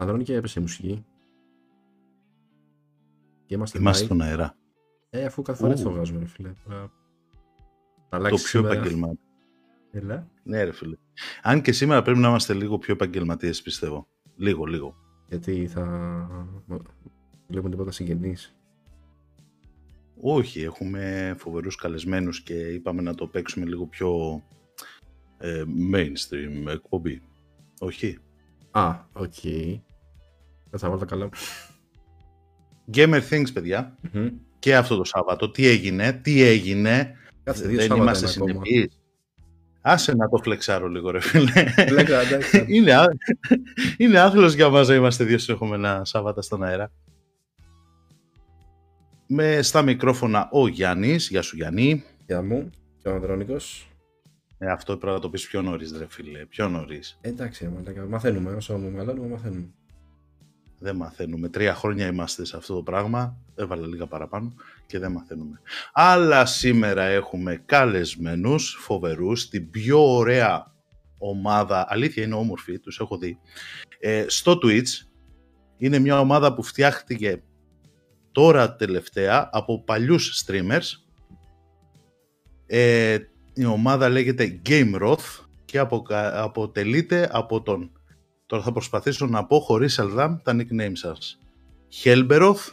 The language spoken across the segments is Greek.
Μαδρώνει και έπεσε η μουσική. Και είμαστε στον αέρα. Αφού κάθε φορά έτσι το βγάζουμε, ρε φίλε. Το πιο επαγγελματικό. Ναι, ρε φίλε. Αν και σήμερα πρέπει να είμαστε λίγο πιο επαγγελματίες, πιστεύω. Λίγο. Γιατί θα βλέπουμε τίποτα συγγενείς. Όχι, έχουμε φοβερούς καλεσμένους και είπαμε να το παίξουμε λίγο πιο mainstream εκπομπή. Όχι. Οκ. Δεν θα βάλω τα καλά. Gamer Things, παιδιά. Mm-hmm. Και αυτό το Σάββατο. Τι έγινε. Κάθε δύο δεν είμαστε συνεπείς. Άσε να το φλεξάρω λίγο, ρε φίλε. Είναι άθλος για μας να είμαστε δύο συνεχόμενα Σάββατα στον αέρα. Με στα μικρόφωνα ο Γιάννης. Γεια σου, Γιάννη. Γεια μου. Και ο Ανδρώνικος. Αυτό πρέπει να το πεις πιο νωρίς, ρε φίλε. Πιο νωρίς. Εντάξει, μαθαίνουμε. Όσο μεγαλώνουμε, μαθαίνουμε. Δεν μαθαίνουμε. 3 χρόνια είμαστε σε αυτό το πράγμα. Έβαλα λίγα παραπάνω και δεν μαθαίνουμε. Αλλά σήμερα έχουμε καλεσμένους φοβερούς, την πιο ωραία ομάδα. Αλήθεια, είναι όμορφη, τους έχω δει. Στο Twitch είναι μια ομάδα που φτιάχτηκε τώρα τελευταία από παλιούς streamers. Η ομάδα λέγεται Gameroth και αποτελείται από τον... Τώρα θα προσπαθήσω να πω χωρίς αλδάμ τα nickname σας. Helberoth,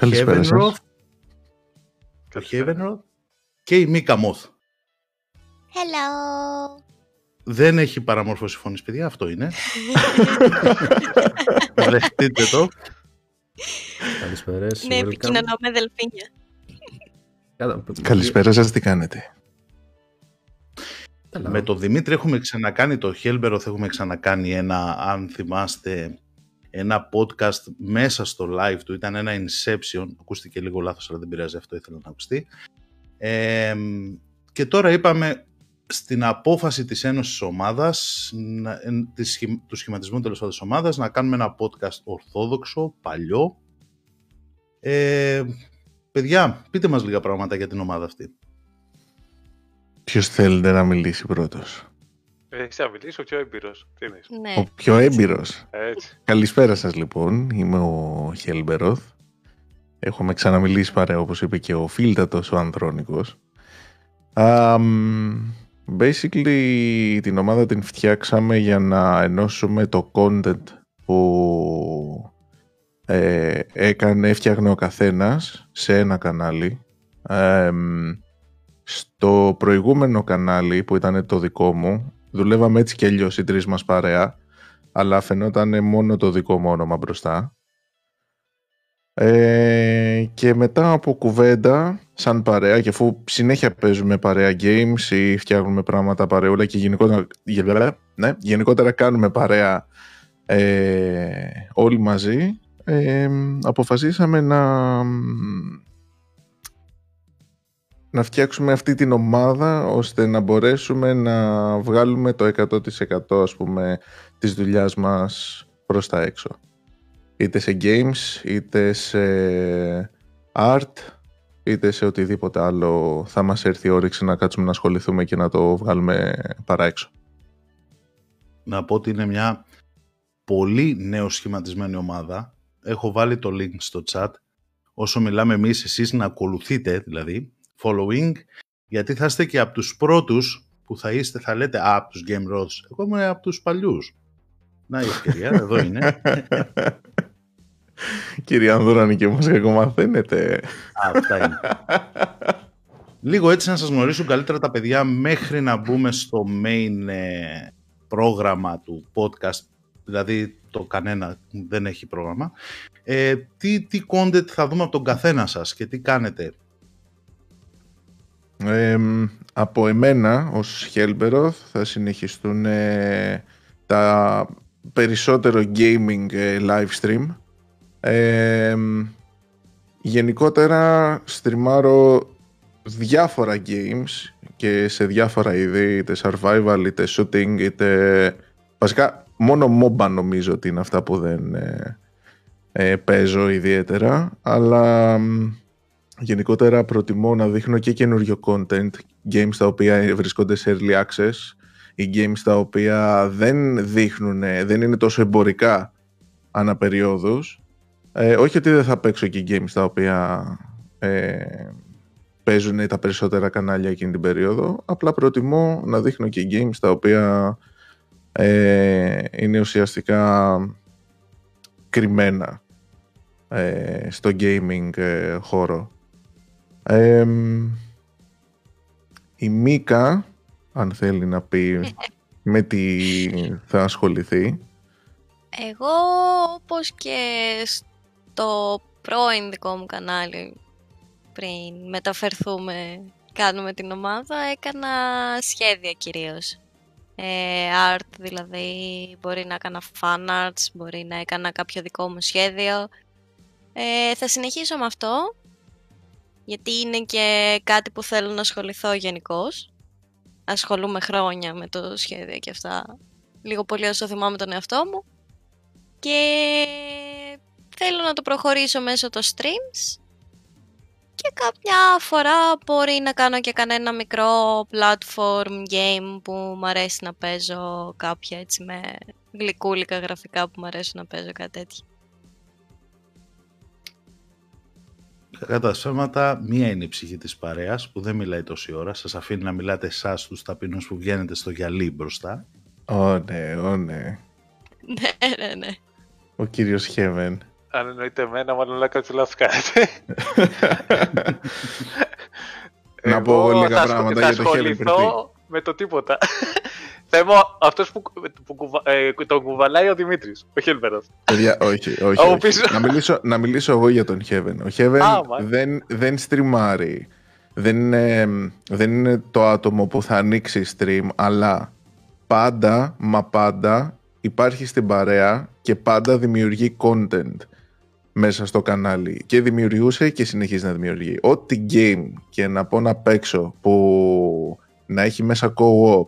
Heavenroth, και η Mikamoth. Hello. Δεν έχει παραμόρφωση φωνής, παιδιά, αυτό είναι. Βρεχτείτε το. Καλησπέρας. Ναι, επικοινωνώ με δελφίνια. Καλησπέρα σας, τι κάνετε. Με τον Δημήτρη έχουμε ξανακάνει το Helberoth, έχουμε ξανακάνει ένα, αν θυμάστε, ένα podcast μέσα στο live του, ήταν ένα Inception, ακούστηκε λίγο λάθος αλλά δεν πειράζει, αυτό ήθελα να ακουστεί. Και τώρα είπαμε στην απόφαση της Ένωσης Ομάδας, του σχηματισμού τέλος πάντων της ομάδας, να κάνουμε ένα podcast ορθόδοξο, παλιό. Παιδιά, πείτε μας λίγα πράγματα για την ομάδα αυτή. Ποιος θέλετε να μιλήσει πρώτος? Έχεις να μιλήσει ο πιο έμπειρος. Ναι. Ο πιο έμπειρος. Έτσι. Καλησπέρα σας λοιπόν, είμαι ο Helberoth. Έχουμε ξαναμιλήσει παρέα, όπως είπε και ο φίλτατος, ο Ανδρώνικος. Basically την ομάδα την φτιάξαμε για να ενώσουμε το content που έφτιαχνε ο καθένας σε ένα κανάλι. Στο προηγούμενο κανάλι που ήταν το δικό μου, δουλεύαμε έτσι και αλλιώς οι τρεις μας παρέα, αλλά φαινόταν μόνο το δικό μου όνομα μπροστά. Και μετά από κουβέντα, σαν παρέα, και αφού συνέχεια παίζουμε παρέα games ή φτιάχνουμε πράγματα παρεούλα και γενικότερα κάνουμε παρέα όλοι μαζί, αποφασίσαμε να φτιάξουμε αυτή την ομάδα ώστε να μπορέσουμε να βγάλουμε το 100% ας πούμε της δουλειάς μας προς τα έξω. Είτε σε games, είτε σε art, είτε σε οτιδήποτε άλλο θα μας έρθει η όρεξη να κάτσουμε να ασχοληθούμε και να το βγάλουμε παρά έξω. Να πω ότι είναι μια πολύ νεοσχηματισμένη ομάδα. Έχω βάλει το link στο chat. Όσο μιλάμε εμείς, εσείς να ακολουθείτε δηλαδή following, γιατί θα είστε και από τους πρώτους που θα είστε, θα λέτε από τους Gameroths, εγώ είμαι από τους παλιούς. Να η ευκαιρία, εδώ είναι. Κύριε Ανδρώνη, και μας κακομαθαίνετε. Αυτά είναι. Λίγο έτσι να σας γνωρίσουν καλύτερα τα παιδιά μέχρι να μπούμε στο main πρόγραμμα του podcast, δηλαδή το κανένα δεν έχει πρόγραμμα. Τι content θα δούμε από τον καθένα σας και τι κάνετε? Από εμένα ως Helberoth θα συνεχιστούν τα περισσότερο gaming live stream. Γενικότερα στριμάρω διάφορα games και σε διάφορα είδη, είτε survival, είτε shooting, είτε βασικά μόνο MOBA νομίζω ότι είναι αυτά που δεν παίζω ιδιαίτερα, αλλά... Γενικότερα προτιμώ να δείχνω και καινούριο content, games τα οποία βρισκόνται σε early access ή games τα οποία δεν δείχνουν, δεν είναι τόσο εμπορικά αναπεριόδους. Όχι ότι δεν θα παίξω και games τα οποία παίζουν τα περισσότερα κανάλια εκείνη την περίοδο, απλά προτιμώ να δείχνω και games τα οποία είναι ουσιαστικά κρυμμένα στο gaming χώρο. Η Μίκα, αν θέλει να πει με τι θα ασχοληθεί. Εγώ, όπως και στο πρώην δικό μου κανάλι, πριν μεταφερθούμε, κάνουμε την ομάδα, έκανα σχέδια κυρίως. Art δηλαδή, μπορεί να έκανα fan arts, μπορεί να έκανα κάποιο δικό μου σχέδιο. Θα συνεχίσω με αυτό, γιατί είναι και κάτι που θέλω να ασχοληθώ γενικώς. Ασχολούμαι χρόνια με το σχέδιο και αυτά, λίγο πολύ όσο θυμάμαι τον εαυτό μου. Και θέλω να το προχωρήσω μέσω των streams. Και κάποια φορά μπορεί να κάνω και κανένα μικρό platform game που μου αρέσει να παίζω, κάποια έτσι με γλυκούλικα γραφικά που μου αρέσουν να παίζω, κάτι τέτοιο. Κατά σφαίματα, μία είναι η ψυχή της παρέας που δεν μιλάει τόση ώρα, σας αφήνει να μιλάτε εσάς τους ταπεινούς που βγαίνετε στο γυαλί μπροστά. Ναι. Ναι. Ο κύριος Χέβεν. Αν εννοείται εμένα, μάλλον όλα κάτι λάθος κάνετε. Να πω λίγα πράγματα για το Χέλμπερτ. Θα ασχοληθώ με το τίποτα. Θα είμαι αυτός που τον κουβαλάει ο Δημήτρης, ο Χέλμπερτ. Όχι. Να μιλήσω εγώ για τον Χέβεν. Ο Χέβεν δεν στριμάρει. Δεν είναι το άτομο που θα ανοίξει stream, αλλά πάντα, μα πάντα, υπάρχει στην παρέα και πάντα δημιουργεί content μέσα στο κανάλι. Και δημιουργούσε και συνεχίζει να δημιουργεί. Ό,τι game και να πω να παίξω που να έχει μέσα co-op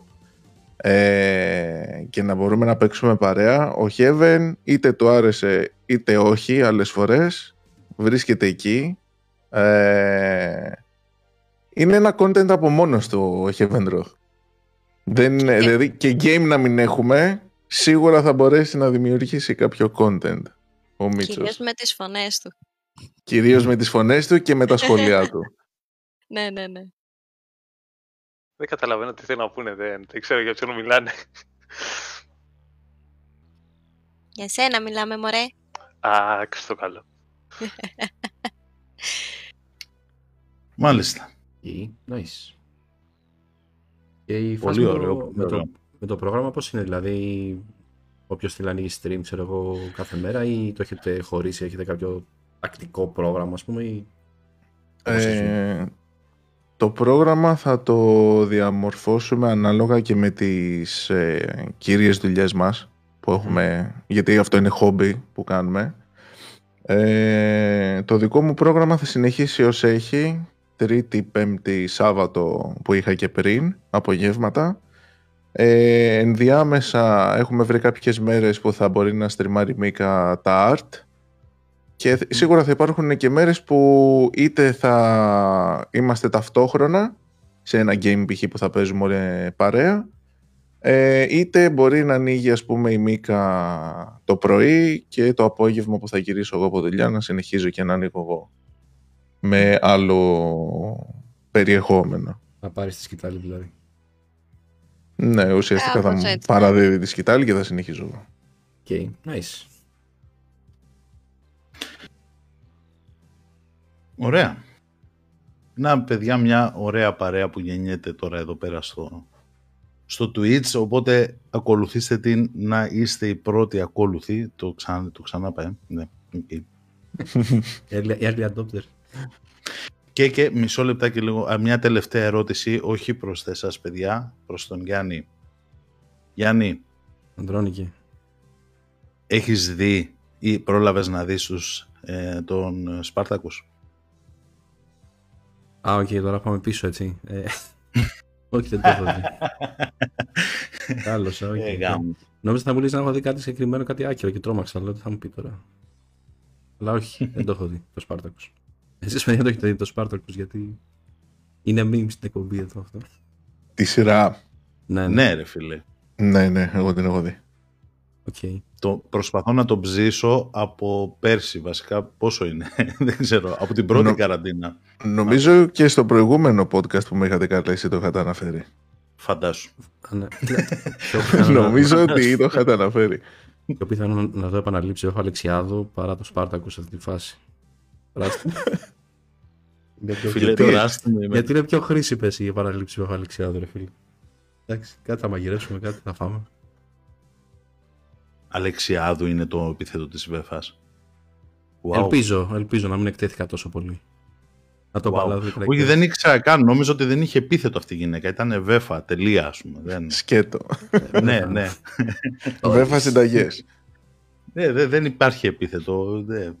και να μπορούμε να παίξουμε παρέα, ο Heaven είτε του άρεσε είτε όχι, άλλες φορές βρίσκεται εκεί. Είναι ένα content από μόνος του ο Heavenroth. Δηλαδή και game να μην έχουμε, σίγουρα θα μπορέσει να δημιουργήσει κάποιο content ο Μίτσος. Κυρίως με τις φωνές του. Και με τα σχόλιά του. Ναι. Δεν καταλαβαίνω τι θέλω να πούνε, δεν ξέρω για ποιον μιλάνε. Για σένα μιλάμε, μωρέ. Α, Χριστό καλό. Μάλιστα. Nice. Πολύ ωραίο. Με το πρόγραμμα πώς είναι, δηλαδή όποιος θέλει να ανοίγει stream, ξέρω εγώ, κάθε μέρα, ή το έχετε χωρίσει, έχετε κάποιο τακτικό πρόγραμμα, ας πούμε, ή... Το πρόγραμμα θα το διαμορφώσουμε ανάλογα και με τις κυρίες δουλειές μας που έχουμε, γιατί αυτό είναι χόμπι που κάνουμε. Το δικό μου πρόγραμμα θα συνεχίσει ως έχει, Τρίτη, Πέμπτη, Σάββατο που είχα και πριν, απογεύματα. Ενδιάμεσα έχουμε βρει κάποιες μέρες που θα μπορεί να στριμάρει Μίκα τα art και σίγουρα θα υπάρχουν και μέρες που είτε θα είμαστε ταυτόχρονα σε ένα game π.χ. που θα παίζουμε όλοι παρέα, είτε μπορεί να ανοίγει, ας πούμε, η Μίκα το πρωί και το απόγευμα που θα γυρίσω εγώ από δουλειά να συνεχίζω και να ανοίγω εγώ με άλλο περιεχόμενο. Να πάρεις τη σκητάλη δηλαδή. Ναι, ουσιαστικά θα μου παραδίδει τη σκητάλη και θα συνεχίζω εγώ. Okay, nice. Ωραία. Να, παιδιά, μια ωραία παρέα που γεννιέται τώρα εδώ πέρα στο Twitch, οπότε ακολουθήστε την να είστε οι πρώτοι ακόλουθοι. Το ξανά πάει, ναι. Okay. Early adopter. Και μισό λεπτά και λίγο, μια τελευταία ερώτηση, όχι προς εσάς, παιδιά, προς τον Γιάννη. Γιάννη. Αντρώνικη. Έχεις δει ή πρόλαβες να δεις τον Σπάρτακους? Α, οκ, τώρα πάμε πίσω, έτσι. Όχι, δεν το έχω δει. Κάλωσα, όχι. Νόμιζα θα μου λες να έχω δει κάτι συγκεκριμένο, κάτι άκυρο και τρόμαξα, αλλά θα μου πει τώρα. Αλλά όχι, δεν το έχω δει, το Σπάρτακους. Εσείς παιδιά το έχετε δει το Σπάρτακους, γιατί είναι meme στην εκπομπή εδώ αυτό. Τη σειρά. Ναι, ρε φίλε. Ναι, εγώ την έχω δει. Okay. Το προσπαθώ να το ψήσω από πέρσι βασικά. Πόσο είναι, δεν ξέρω. Από την πρώτη καραντίνα. Νομίζω και στο προηγούμενο podcast που με είχατε καλέσει το είχατε αναφέρει. Φαντάσου. Νομίζω ότι το είχατε αναφέρει. Το πιθανό να το επαναλήψει έχω Αλεξιάδο παρά το Σπάρτακο σε αυτή τη φάση. Φίλε, γιατί είναι πιο χρήσιμες οι επαναλήψεις που έχω Αλεξιάδο, ρε φίλε. Εντάξει, κάτι θα μαγειρέσουμε, κάτι θα φάμε. Αλεξιάδου είναι το επίθετο της ΒΕΦΑΣ. Wow. Ελπίζω να μην εκτέθηκα τόσο πολύ. Να το wow. Όχι, δεν ήξερα καν. Νόμιζα ότι δεν είχε επίθετο αυτή η γυναίκα. Ήταν ΒΕΦΑ, τελεία, ας πούμε. Δεν... Σκέτο. Ναι. ΒΕΦΑ συνταγές. Δεν υπάρχει επίθετο. Δε.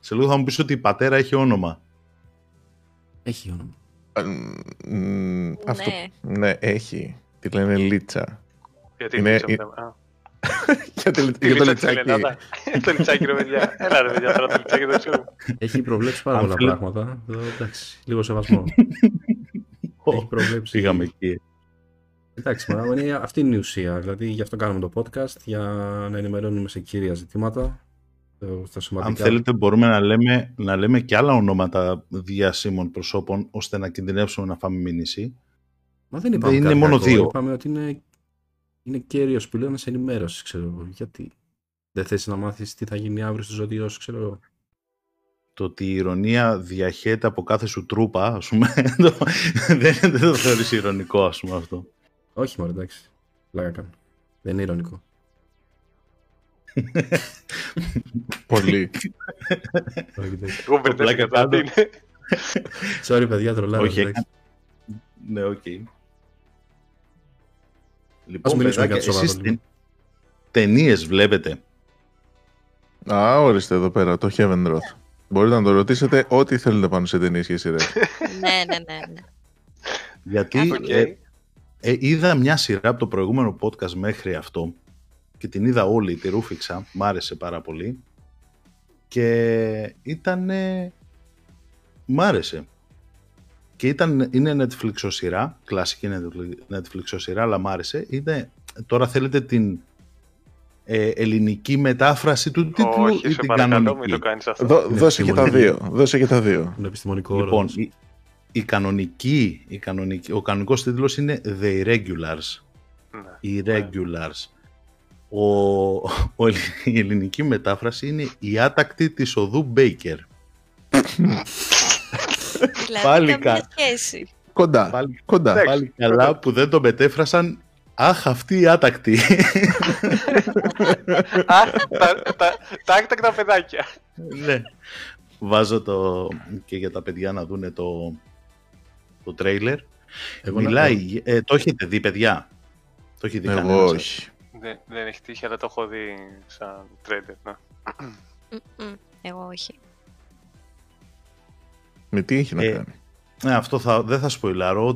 Σε λίγο θα μου πεις ότι η πατέρα έχει όνομα. Έχει όνομα. Ναι. Αυτό... ναι, έχει. Τη λένε Λίτσα. Γιατί είναι Λίτσα. Για το Λιτσάκι. Το Λιτσάκι, ρε παιδιά. Έλα, ρε παιδιά, τώρα το Λιτσάκι δεν ξέρω. Έχει προβλέψει πάρα πολλά πράγματα. Εντάξει, λίγο σεβασμό. Έχει προβλέψει. Πήγαμε εκεί. Εντάξει, αυτή είναι η ουσία. Δηλαδή, γι' αυτό κάνουμε το podcast, για να ενημερώνουμε σε κύρια ζητήματα. Αν θέλετε, μπορούμε να λέμε και άλλα ονόματα διασήμων προσώπων, ώστε να κινδυνεύσουμε να φάμε μήνυση. Μα δεν είναι μόνο δύο. Είπαμε ότι είναι κέριος πυλώνας ενημέρωσης, ξέρω εγώ. Γιατί δεν θες να μάθεις τι θα γίνει αύριο στη ζωή σου, ξέρω εγώ. Το ότι η ηρωνία διαχέεται από κάθε σου τρούπα, ας πούμε, δεν το θεωρείς ηρωνικό, ας πούμε, αυτό. Όχι, μωρέ, εντάξει. Λάγα κάνω. Δεν είναι ηρωνικό. Πολύ. Εγώ μπερδεύτηκα τώρα. Sorry, παιδιά, τρολάρω. Ναι, οκ. Λοιπόν, παιδάκια, εσείς ταινίες βλέπετε? Α, ορίστε εδώ πέρα, το Heavenroth. Μπορείτε να το ρωτήσετε ό,τι θέλετε πάνω σε ταινίες και σειρές. Ναι. Γιατί είδα μια σειρά από το προηγούμενο podcast μέχρι αυτό και την είδα όλη, τη ρούφιξα, μ' άρεσε πάρα πολύ και ήτανε... μ' άρεσε. Και είναι Netflix-σειρά, κλασική Netflix-σειρά, αλλά μ' άρεσε. Είναι, τώρα θέλετε την ελληνική μετάφραση του τίτλου ή την κανονική? Δώσε και τα δύο. Είναι επιστημονικό όρο. Λοιπόν, ο κανονικός τίτλος είναι The Irregulars. Η ελληνική μετάφραση είναι η άτακτη της οδού Baker. Δηλαδή καμία σχέση. Κοντά. Πάλι καλά που δεν το μετέφρασαν. Αχ, αυτοί οι άτακτοι. Τα άτακτα παιδάκια. Ναι. Βάζω το και για τα παιδιά να δούνε το τρέιλερ. Μιλάει. Το έχετε δει, παιδιά? Το έχει δει κανένας? Εγώ όχι. Δεν έχει τύχει, αλλά το έχω δει σαν τρέιλερ. Εγώ όχι. Με τι έχει να κάνει? Αυτό δεν θα σποϊλάρω.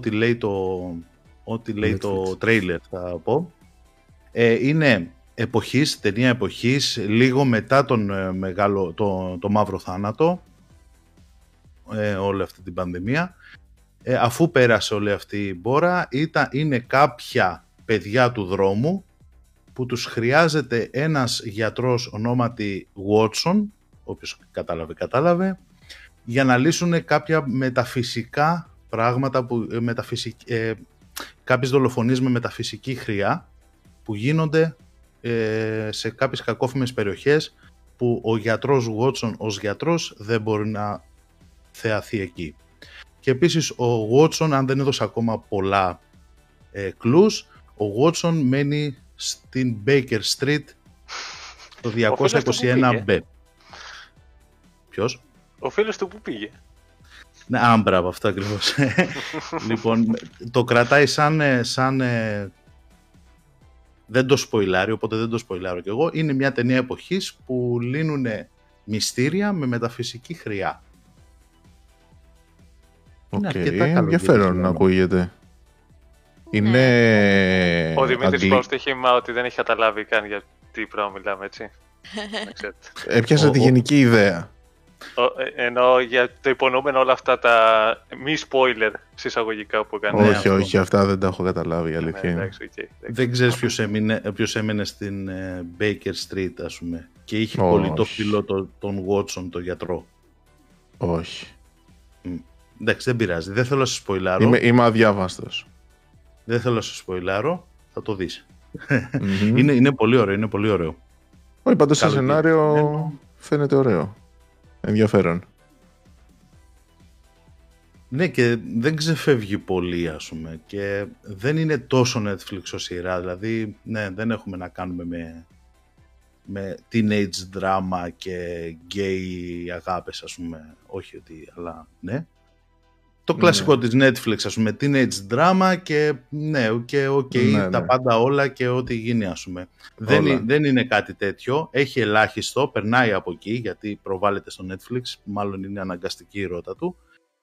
Ό,τι λέει το τρέιλερ θα πω. Είναι εποχής, ταινία εποχής, λίγο μετά το μαύρο θάνατο, όλη αυτή την πανδημία. Αφού πέρασε όλη αυτή η μπόρα, είναι κάποια παιδιά του δρόμου που τους χρειάζεται ένας γιατρός ονόματι Watson, όποιος κατάλαβε, για να λύσουν κάποια μεταφυσικά πράγματα, κάποιες δολοφονίες με μεταφυσική χρειά που γίνονται σε κάποιες κακόφημες περιοχές που ο γιατρός Watson ως γιατρός δεν μπορεί να θεαθεί εκεί. Και επίσης ο Watson, αν δεν έδωσε ακόμα πολλά clues, ο Watson μένει στην Baker Street το 221B. Ποιος? Ο φίλος του που πήγε. Ναι, άμπρα από αυτό ακριβώς. Λοιπόν, το κρατάει σαν δεν το σποϊλάρει, οπότε δεν το σποϊλάρω κι εγώ. Είναι μια ταινία εποχής που λύνουν μυστήρια με μεταφυσική χρειά. Οκ, ενδιαφέρον να ακούγεται. Είναι... Ο Δημήτρης Πάου στοίχημα ότι δεν έχει καταλάβει καν για τι πράγμα μιλάμε, έτσι. Έπιασε τη γενική ιδέα. Ενώ για το υπονοούμενο όλα αυτά τα μη spoiler συσσαγωγικά που έκανε. Όχι, όχι, αυτά δεν τα έχω καταλάβει η αλήθεια. Εντάξει, okay, δεν ξέρεις ποιος έμενε στην Baker Street, ας πούμε, και είχε πολιτό φίλο τον Watson, τον γιατρό. Όχι. Εντάξει, δεν πειράζει, δεν θέλω να σας σποϊλάρω. Είμαι αδιάβαστος. Δεν θέλω να σας σποϊλάρω, θα το δεις. Mm-hmm. Είναι πολύ ωραίο, είναι πολύ ωραίο. Όχι, πάντως το σενάριο φαίνεται ωραίο. Ενδιαφέρον. Ναι, και δεν ξεφεύγει πολύ, ας πούμε. Και δεν είναι τόσο Netflix σειρά. Δηλαδή, ναι, δεν έχουμε να κάνουμε με teenage drama και γκέι αγάπες, ας πούμε. Όχι ότι, αλλά ναι. Το κλασικό της Netflix, ας πούμε, teenage drama και ναι, και τα πάντα όλα και ό,τι γίνει, ας πούμε. Δεν είναι κάτι τέτοιο, έχει ελάχιστο, περνάει από εκεί, γιατί προβάλλεται στο Netflix, μάλλον είναι αναγκαστική η ρότα του,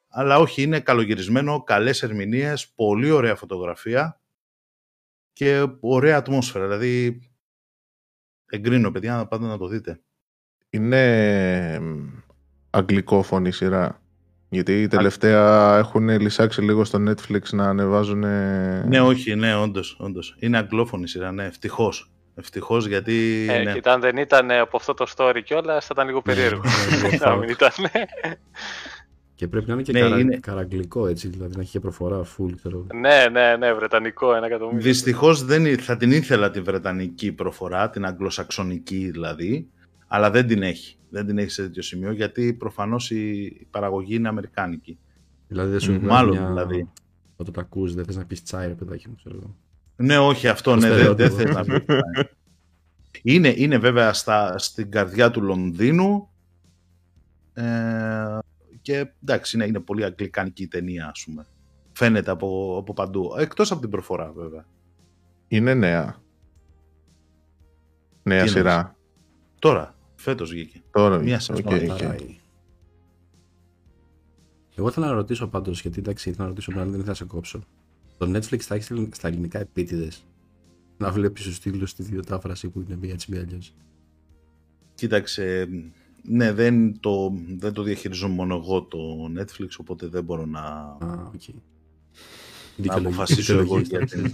αλλά όχι, είναι καλογυρισμένο, καλές ερμηνείες, πολύ ωραία φωτογραφία και ωραία ατμόσφαιρα, δηλαδή εγκρίνω, παιδιά, πάντα να το δείτε. Είναι αγγλικόφωνη σειρά. Γιατί οι τελευταία έχουν λυσάξει λίγο στο Netflix να ανεβάζουν... Ναι, όχι, ναι, όντως. Είναι αγγλόφωνη σειρά, ναι, ευτυχώς. Ευτυχώς, γιατί... Κοίτα, αν δεν ήταν από αυτό το story κιόλας, θα ήταν λίγο περίεργο. Να μην ήταν, Και πρέπει να είναι και καραγγλικό, έτσι, δηλαδή να έχει και προφορά full. Ναι, βρετανικό, 1.000.000. Δυστυχώς θα την ήθελα τη βρετανική προφορά, την αγγλοσαξονική δηλαδή, αλλά δεν την έχει. Δεν την έχει σε τέτοιο σημείο, γιατί προφανώς η παραγωγή είναι αμερικάνικη. Δηλαδή δεν σου δηλαδή. Όταν το ακούς, δεν θες να πεις τσάι, ρε παιδάκι μου, ξέρω εγώ. Ναι, όχι, αυτό, ναι, δεν θες να πεις τσάι. Είναι βέβαια στην καρδιά του Λονδίνου και εντάξει, είναι πολύ αγγλικανική η ταινία, ας πούμε. Φαίνεται από παντού, εκτός από την προφορά, βέβαια. Είναι νέα. Νέα σειρά. Τώρα. Φέτος βγήκε. Μια Εγώ ήθελα να ρωτήσω πάντως, γιατί εντάξει, ήθελα να ρωτήσω πριν, δεν ήθελα να σε κόψω. Το Netflix θα έχει στα ελληνικά επίτηδες να βλέπεις τους τίτλους τη διοτάφραση που είναι μία τσιμπή αλλιώς? Κοίταξε, ναι, δεν το διαχειρίζομαι μόνο εγώ το Netflix, οπότε δεν μπορώ να αποφασίσω εγώ για την...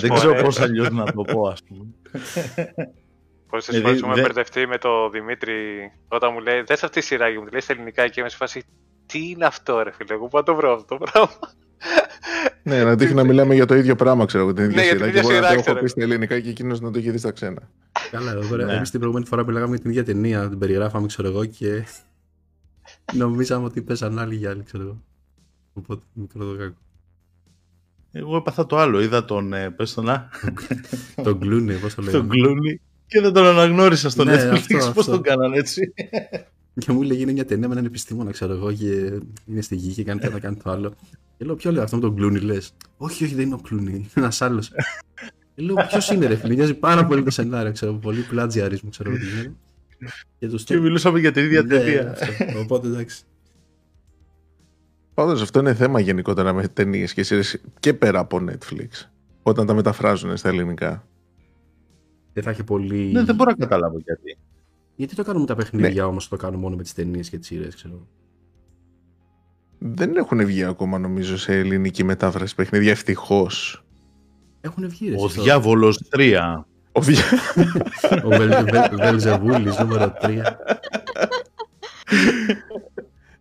Δεν ξέρω πώς αλλιώς να το πω, ας πούμε. Πόσες φορές μου μπερδευτεί με τον Δημήτρη όταν μου λέει «Δες αυτή τη σειρά» και μου τη λέει στα ελληνικά και είμαι σε φάση «Τι είναι αυτό, ρε φίλε, εγώ πού να το βρω αυτό το πράγμα?» Ναι, να τύχει να μιλάμε για το ίδιο πράγμα, ξέρω, την ίδια σειρά, και μπορεί να το έχω πει στα ελληνικά και εκείνος να το έχει δει στα ξένα. Καλά, εμείς την προηγούμενη φορά που λέγαμε για την ίδια ταινία, την περιγράφαμε, ξέρω εγώ, και νομίζαμε ότι πέσαν άλλοι για άλλοι, ξέρω εγώ. Οπότε μικρό το κακό. Εγώ έπαθα το άλλο, είδα τον Γκλούνι. Και δεν τον αναγνώρισα στο Netflix, πώς τον κάνανε έτσι. Και μου λέει είναι μια ταινία με έναν επιστήμονα, ξέρω εγώ, και είναι στη γη και κάνει ένα, κάνει το άλλο. Και λέω, ποιο λέει αυτό με τον Κλούνι, λες? Όχι, όχι, δεν είναι ο Κλούνι, είναι ένας άλλος. Και λέω, ποιος είναι, ρε φίλε? Μοιάζει πάρα πολύ το σενάριο, ξέρω, πολύ πλάτζιαρισμού, ξέρω εγώ τι γίνεται. Και μιλούσαμε για την ίδια ταινία. Οπότε εντάξει. Πάντως αυτό είναι θέμα γενικότερα με ταινίες και σειρές και πέρα από Netflix, όταν τα μεταφράζουν στα ελληνικά. Θα έχει πολύ... Ναι, δεν μπορώ να καταλάβω γιατί. Γιατί το κάνουμε τα παιχνίδια όμως, το κάνουμε μόνο με τις ταινίες και τις σειρές, ξέρω. Δεν έχουν βγει ακόμα, νομίζω, σε ελληνική μετάφραση παιχνίδια, ευτυχώς. Έχουν βγει, ο Διάβολος 3. Ο Βελζεβούλης νούμερο 3.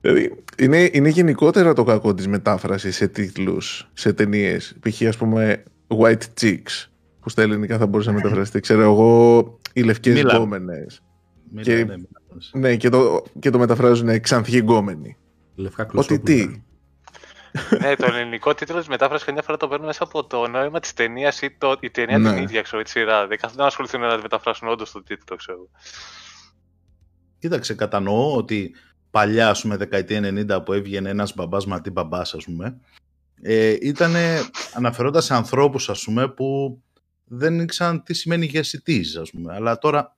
Δηλαδή, είναι γενικότερα το κακό της μετάφρασης σε τίτλους, σε ταινίες. Π.χ. ας πούμε White Chicks, που στα ελληνικά θα μπορούσε να μεταφραστεί, ξέρω εγώ, οι λευκές γκόμενες. Ναι, και το μεταφράζουν ξανθιοί γκόμενοι. Λευκά κλωσσόπουλα. Ότι τι. Ναι, τον ελληνικό τίτλο της μετάφρασης καμιά φορά το παίρνουν μέσα από το νόημα της ταινίας ή η ταινία την ίδια, ξέρω, τη σειρά. Δεν καθόλου να ασχοληθούν να μεταφράσουν όντως τον τίτλο, ξέρω. Κοίταξε, κατανοώ ότι παλιά, ας πούμε, δεκαετία 90 που έβγαινε ένας μπαμπάς ματή μπαμπάς, ας πούμε, αναφερόταν σε ανθρώπους, ας πούμε, που δεν ήξεραν τι σημαίνει γεσιτής, ας πούμε. Αλλά τώρα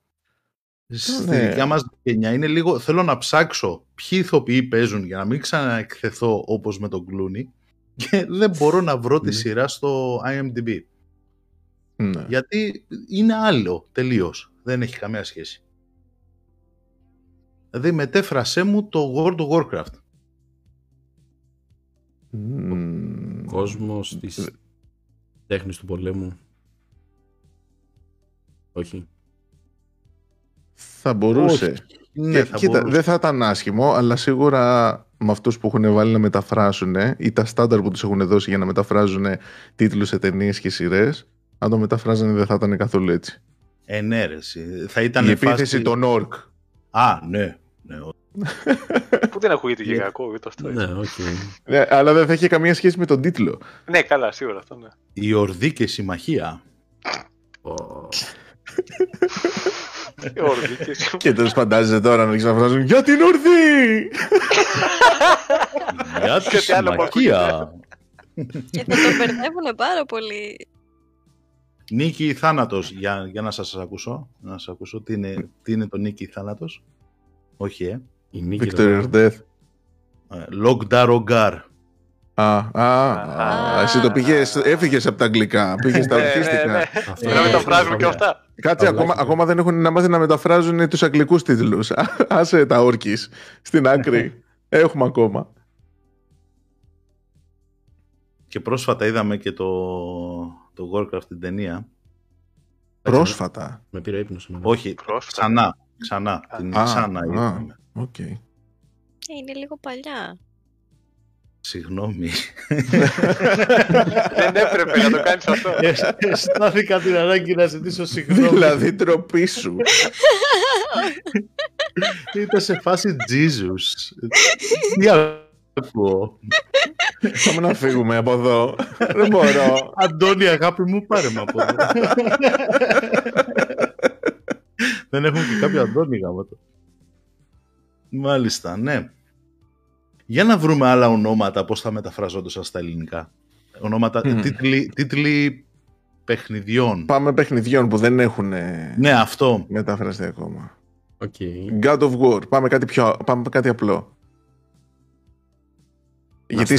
στη δικιά μας γενιά είναι λίγο, θέλω να ψάξω ποιοι ηθοποιοί παίζουν για να μην ξαναεκθεθώ όπως με τον Κλούνι, και δεν μπορώ να βρω τη σειρά στο IMDB. Ναι. Γιατί είναι άλλο τελείως. Δεν έχει καμία σχέση. Δηλαδή μετέφρασέ μου το World of Warcraft. Ο κόσμος της τέχνης του πολέμου. Όχι. Θα μπορούσε. Ναι, θα κοίτα, μπορούσε. Δεν θα ήταν άσχημο, αλλά σίγουρα με αυτούς που έχουν βάλει να μεταφράσουν ή τα στάνταρ που τους έχουν δώσει για να μεταφράζουν τίτλους σε ταινίες και σειρές, αν το μεταφράζανε δεν θα ήταν καθόλου έτσι. Ενέρεση. Θα ήταν η επίθεση των ορκ. Α, ναι. Που δεν ακούγεται για κακό, αυτό. Ναι, ναι, αλλά δεν θα έχει καμία σχέση με τον τίτλο. Ναι, καλά, σίγουρα αυτό. Ναι. Η ορδή και συμμαχία. Και τους φαντάζεσαι τώρα να ξαναφράζουν για την ορδή! Για τη συμμαχία! Και θα το μπερδεύουν πάρα πολύ. Νίκη θάνατος, για να σας ακούσω. Να σας ακούσω τι είναι το νίκη θάνατος. Όχι, η νίκη θάνατος. Λογνταρογκάρ. Εσύ το πήγες, έφυγες από τα αγγλικά, πήγες τα ορχίστικα. Να μεταφράζουν και αυτά. Κάτσε, ακόμα δεν έχουν να μάθει να μεταφράζουν τους αγγλικούς τίτλους. Άσε τα όρκης στην άκρη. Έχουμε ακόμα. Και πρόσφατα είδαμε και το Warcraft την ταινία. Πρόσφατα? Με πήρε ύπνος. Όχι, ξανά. Ξανά είδαμε. Είναι λίγο παλιά. Συγγνώμη. Δεν έπρεπε να το κάνεις αυτό. Αισθάνθηκα την ανάγκη να ζητήσω συγγνώμη. Δηλαδή τροπή σου. Ήταν σε φάση Jesus. Τι ακούω. Πάμε να φύγουμε από εδώ. Δεν μπορώ. Αντώνη αγάπη μου, πάρε με από εδώ. Δεν έχουμε και κάποιο Αντώνη γάμα. Μάλιστα, ναι. Για να βρούμε άλλα ονόματα, πώς θα μεταφραζόντουσαν στα ελληνικά. Ονόματα, τίτλοι παιχνιδιών. Πάμε παιχνιδιών που δεν έχουν μεταφραστεί ακόμα. Okay. God of War. Πάμε κάτι απλό. Γιατί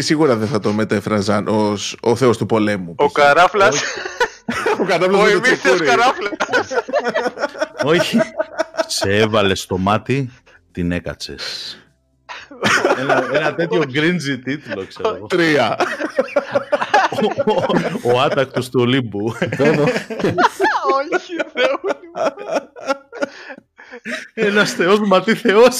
σίγουρα δεν θα το μεταφραζαν ως ο Θεός του πολέμου. Ο Καράφλας. Ο ημίστης Καράφλας. Όχι. Σε έβαλε στο μάτι. Την έκατσες. Ένα τέτοιο γκριντζι τίτλο, ξέρω. 3. Ο άτακτος του Ολύμπου. Όχι, Θεό. Ένας θεός, μα τι θεός.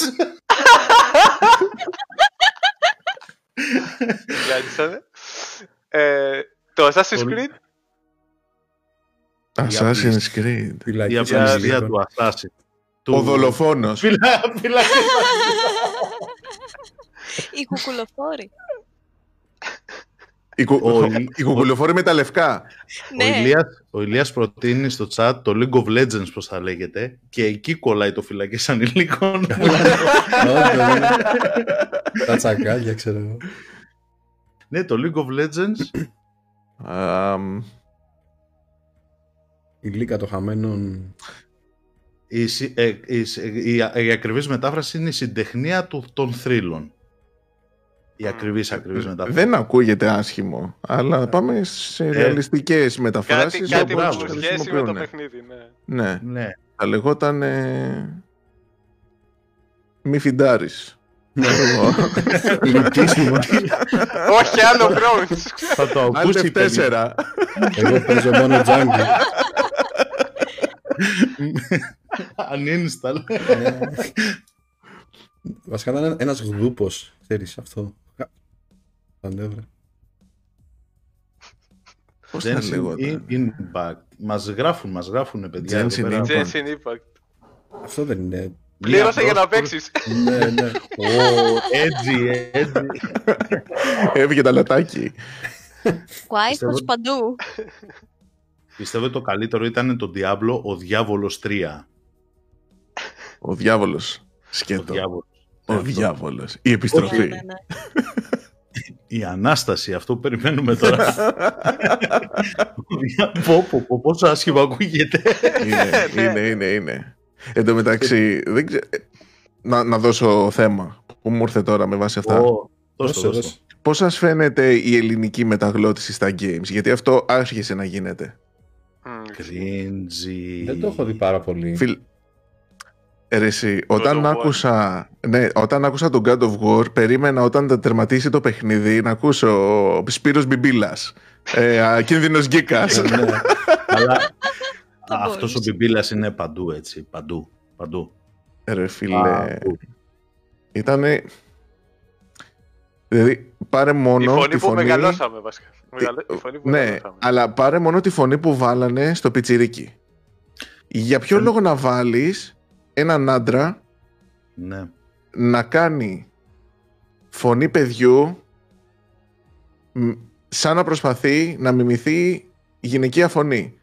Το Assassin's Creed. Assassin's Creed. Η απληστία του Assassin. Ο δολοφόνος. Οι κουκουλοφόροι. Οι κουκουλοφόροι με τα λευκά. Ο Ηλίας προτείνει στο chat το League of Legends, πώς θα λέγεται. Και εκεί κολλάει το φυλακές ανηλίκων. Τα τσακάλια, ξέρω εγώ. Ναι, το League of Legends. Η γλύκα των χαμένων. Η ακριβής μετάφραση είναι η συντεχνία των θρύλων. Η ακριβής μετάφραση. Δεν ακούγεται άσχημο, αλλά πάμε σε ρεαλιστικές μεταφράσεις. Κάτι που σχέση με το παιχνίδι, ναι. Ναι, θα λεγόταν μη φιντάρεις. Όχι άλλο πρόβλημα. Θα το ακούσει 4. Εγώ παίζω μόνο jungle. Uninstall. Βασικά ήταν ένας γδούπος. Ξέρεις αυτό. Πώς θα λεγόταν? Impact. Μας γράφουνε παιδιά. Genshin Impact. Αυτό δεν είναι. Πλήρωσα για να παίξεις. Ναι. Έτσι. Έβγε τα λατάκι. Κουάιχος παντού. Πιστεύω ότι το καλύτερο ήταν το Diablo, ο Διάβολος 3. Ο Διάβολος. Σκέτο. Ο Διάβολος. Η επιστροφή. Όχι, η Ανάσταση, αυτό που περιμένουμε τώρα. Πόσο άσχημα ακούγεται. Είναι. Εν τω μεταξύ, δεν ξέρω... να δώσω θέμα που μου ήρθε τώρα με βάση αυτά. Δώσε. Πώς σας φαίνεται η ελληνική μεταγλώτηση στα games, γιατί αυτό άρχισε να γίνεται. Cringy. Δεν το έχω δει πάρα πολύ. Όταν άκουσα τον God of War, περίμενα όταν τα τερματίσει το παιχνίδι να ακούσω Σπύρος Μπιμπίλας, Κίνδυνος Γκίκας. Αλλά αυτός ο Μπιμπίλας είναι παντού, έτσι, παντού. Ρε φίλε, ήτανε... Δηλαδή, πάρε μόνο τη φωνή... που μεγαλώσαμε, βασικά. Ναι, αλλά πάρε μόνο τη φωνή που βάλανε στο πιτσιρίκι. Για ποιο λόγο να βάλεις έναν άντρα, ναι, να κάνει φωνή παιδιού σαν να προσπαθεί να μιμηθεί γυναικεία φωνή?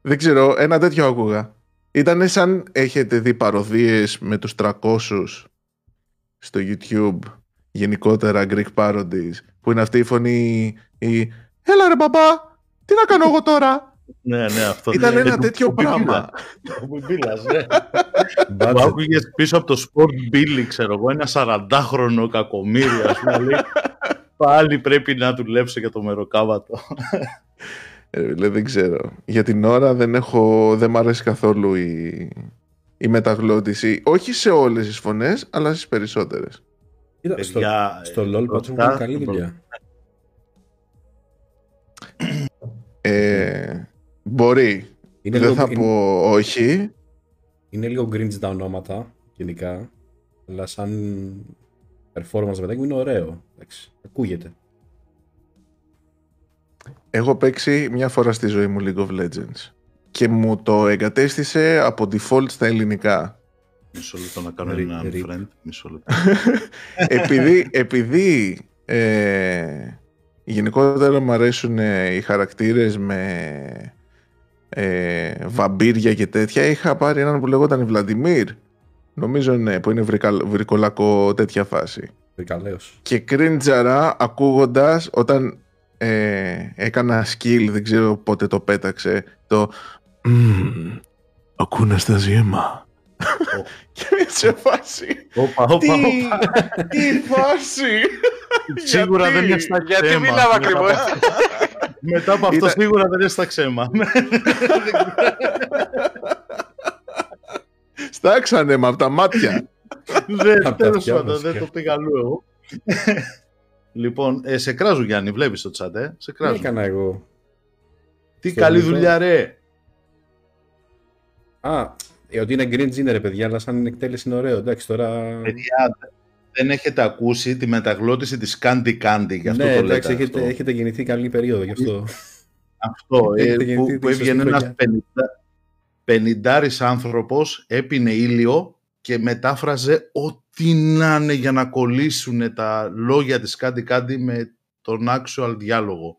Δεν ξέρω, ένα τέτοιο άκουγα. Ήτανε σαν, έχετε δει παροδίες με τους 300 στο YouTube, γενικότερα Greek parodies, που είναι αυτή η φωνή η «Έλα ρε μπαμπά, τι να κάνω εγώ τώρα?» Ναι, ναι, αυτό ήταν ένα τέτοιο πράγμα. Που μπίλας, ναι. Που άκουγες πίσω από το Sport Billy, ξέρω εγώ, ένα 40χρονο κακομοίρι, ας πούμε. Πάλι πρέπει να δουλέψω για το μεροκάβατο. Δεν ξέρω. Για την ώρα δεν μ' αρέσει καθόλου η μεταγλώτηση. Όχι σε όλες τις φωνές, αλλά στις περισσότερες. Στο LOL Πάτσο μου κάνει καλή δουλειά. Μπορεί. Είναι δεν θα πω όχι. Είναι λίγο cringe τα ονόματα γενικά. Αλλά σαν performance μετά είναι ωραίο. Εντάξει, ακούγεται. Έχω παίξει μια φορά στη ζωή μου League of Legends και μου το εγκατέστησε από default στα ελληνικά. Μισό λεπτό να κάνω ένα unfriend. Επειδή γενικότερα μου αρέσουν οι χαρακτήρες με βαμπύρια και τέτοια. Είχα πάρει έναν που λεγόταν Βλαντιμίρ, νομίζω, ναι, που είναι βρικολακό, τέτοια φάση. Βρικαλέος. Και κρίντζαρα ακούγοντας όταν έκανα skill, δεν ξέρω πότε το πέταξε, το «Ακούνε στα ζήμα». Και σε φάση, τι φάση. Σίγουρα δεν έσταξε. Γιατί μιλάμε ακριβώς? Μετά από αυτό σίγουρα δεν έσταξε. Στάξανε με από τα μάτια. Δεν το πήγα αλλού εγώ. Λοιπόν, σε κράζουν, Γιάννη, βλέπεις το chat, σε κράζουν. Τι έκανα εγώ? Τι καλή δουλειά, ρε. Ότι είναι green gin, ρε παιδιά, αλλά σαν εκτέλεση είναι ωραίο. Εντάξει, τώρα... Παιδιά, δεν έχετε ακούσει τη μεταγλώτηση της Candy Candy, γι' αυτό ναι, το λέτε. Εντάξει, έχετε γεννηθεί καλή περίοδο γι' αυτό. Αυτό, που έβγαινε ένας 50 άνθρωπος, έπινε ήλιο και μετάφραζε ό,τι να είναι για να κολλήσουν τα λόγια της Candy Candy με τον actual διάλογο.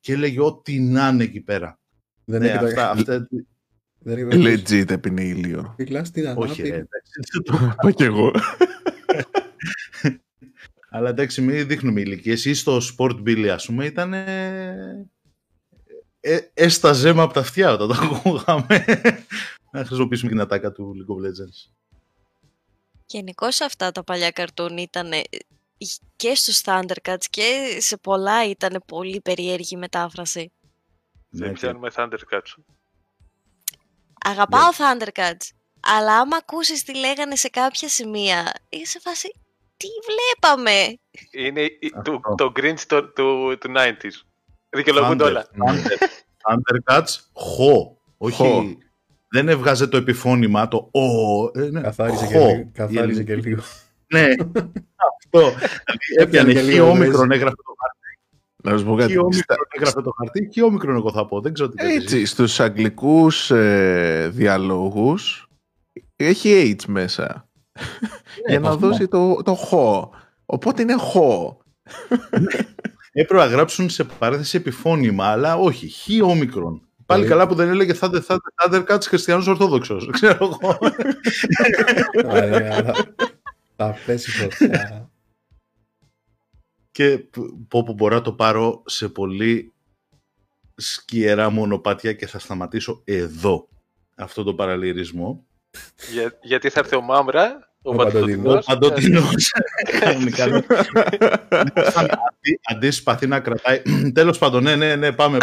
Και έλεγε ό,τι να είναι εκεί πέρα. Δεν ναι, αυτά... Legit έπινε ήλιο. Όχι ρε, το είπα κι εγώ. Αλλά εντάξει, μην δείχνουμε ηλικίες. Ή στο Sport Billy, ας πούμε, ήταν έσταζε με από τα αυτιά όταν το ακούγαμε. Να χρησιμοποιήσουμε την ατάκα του League of Legends. Γενικώς αυτά τα παλιά καρτούν ήταν και στους Thundercats και σε πολλά ήταν πολύ περίεργη μετάφραση. Δεν πιάνουμε Thundercats. Αγαπάω Thundercats, αλλά άμα ακούσεις τι λέγανε σε κάποια σημεία, είσαι φάση, τι βλέπαμε. Είναι το cringe του 90s. Δικαιολογούνται όλα. Thundercats, χω. Όχι, δεν έβγαζε το επιφώνημα, το ο. Καθάριζε και λίγο. Ναι, αυτό. Έπιανε και όμικρον, έγραφε το χαρτί. Να σου πω κάτι. Έγραφε το χαρτί και όμικρον, εγώ θα πω. Δεν ξέρω τι. Έτσι, στους αγγλικούς διαλόγους έχει H μέσα. Για να δώσει το χω. Οπότε είναι χω. Έπρεπε να γράψουν σε παρένθεση επιφώνημα, αλλά όχι. Χι όμικρον. Πάλι καλά που δεν έλεγε Thundercats χριστιανός ορθόδοξος. Ξέρω εγώ. Θα πέσει φωτιά. Και όπου μπορώ να το πάρω σε πολύ σκιερά μονοπάτια και θα σταματήσω εδώ αυτό το παραλυρισμό. Γιατί θα έρθει ο Μάμρα, ο Παντοτινός. Αντίσπαθη να κρατάει. Τέλος πάντων, ναι, πάμε. Πάμε.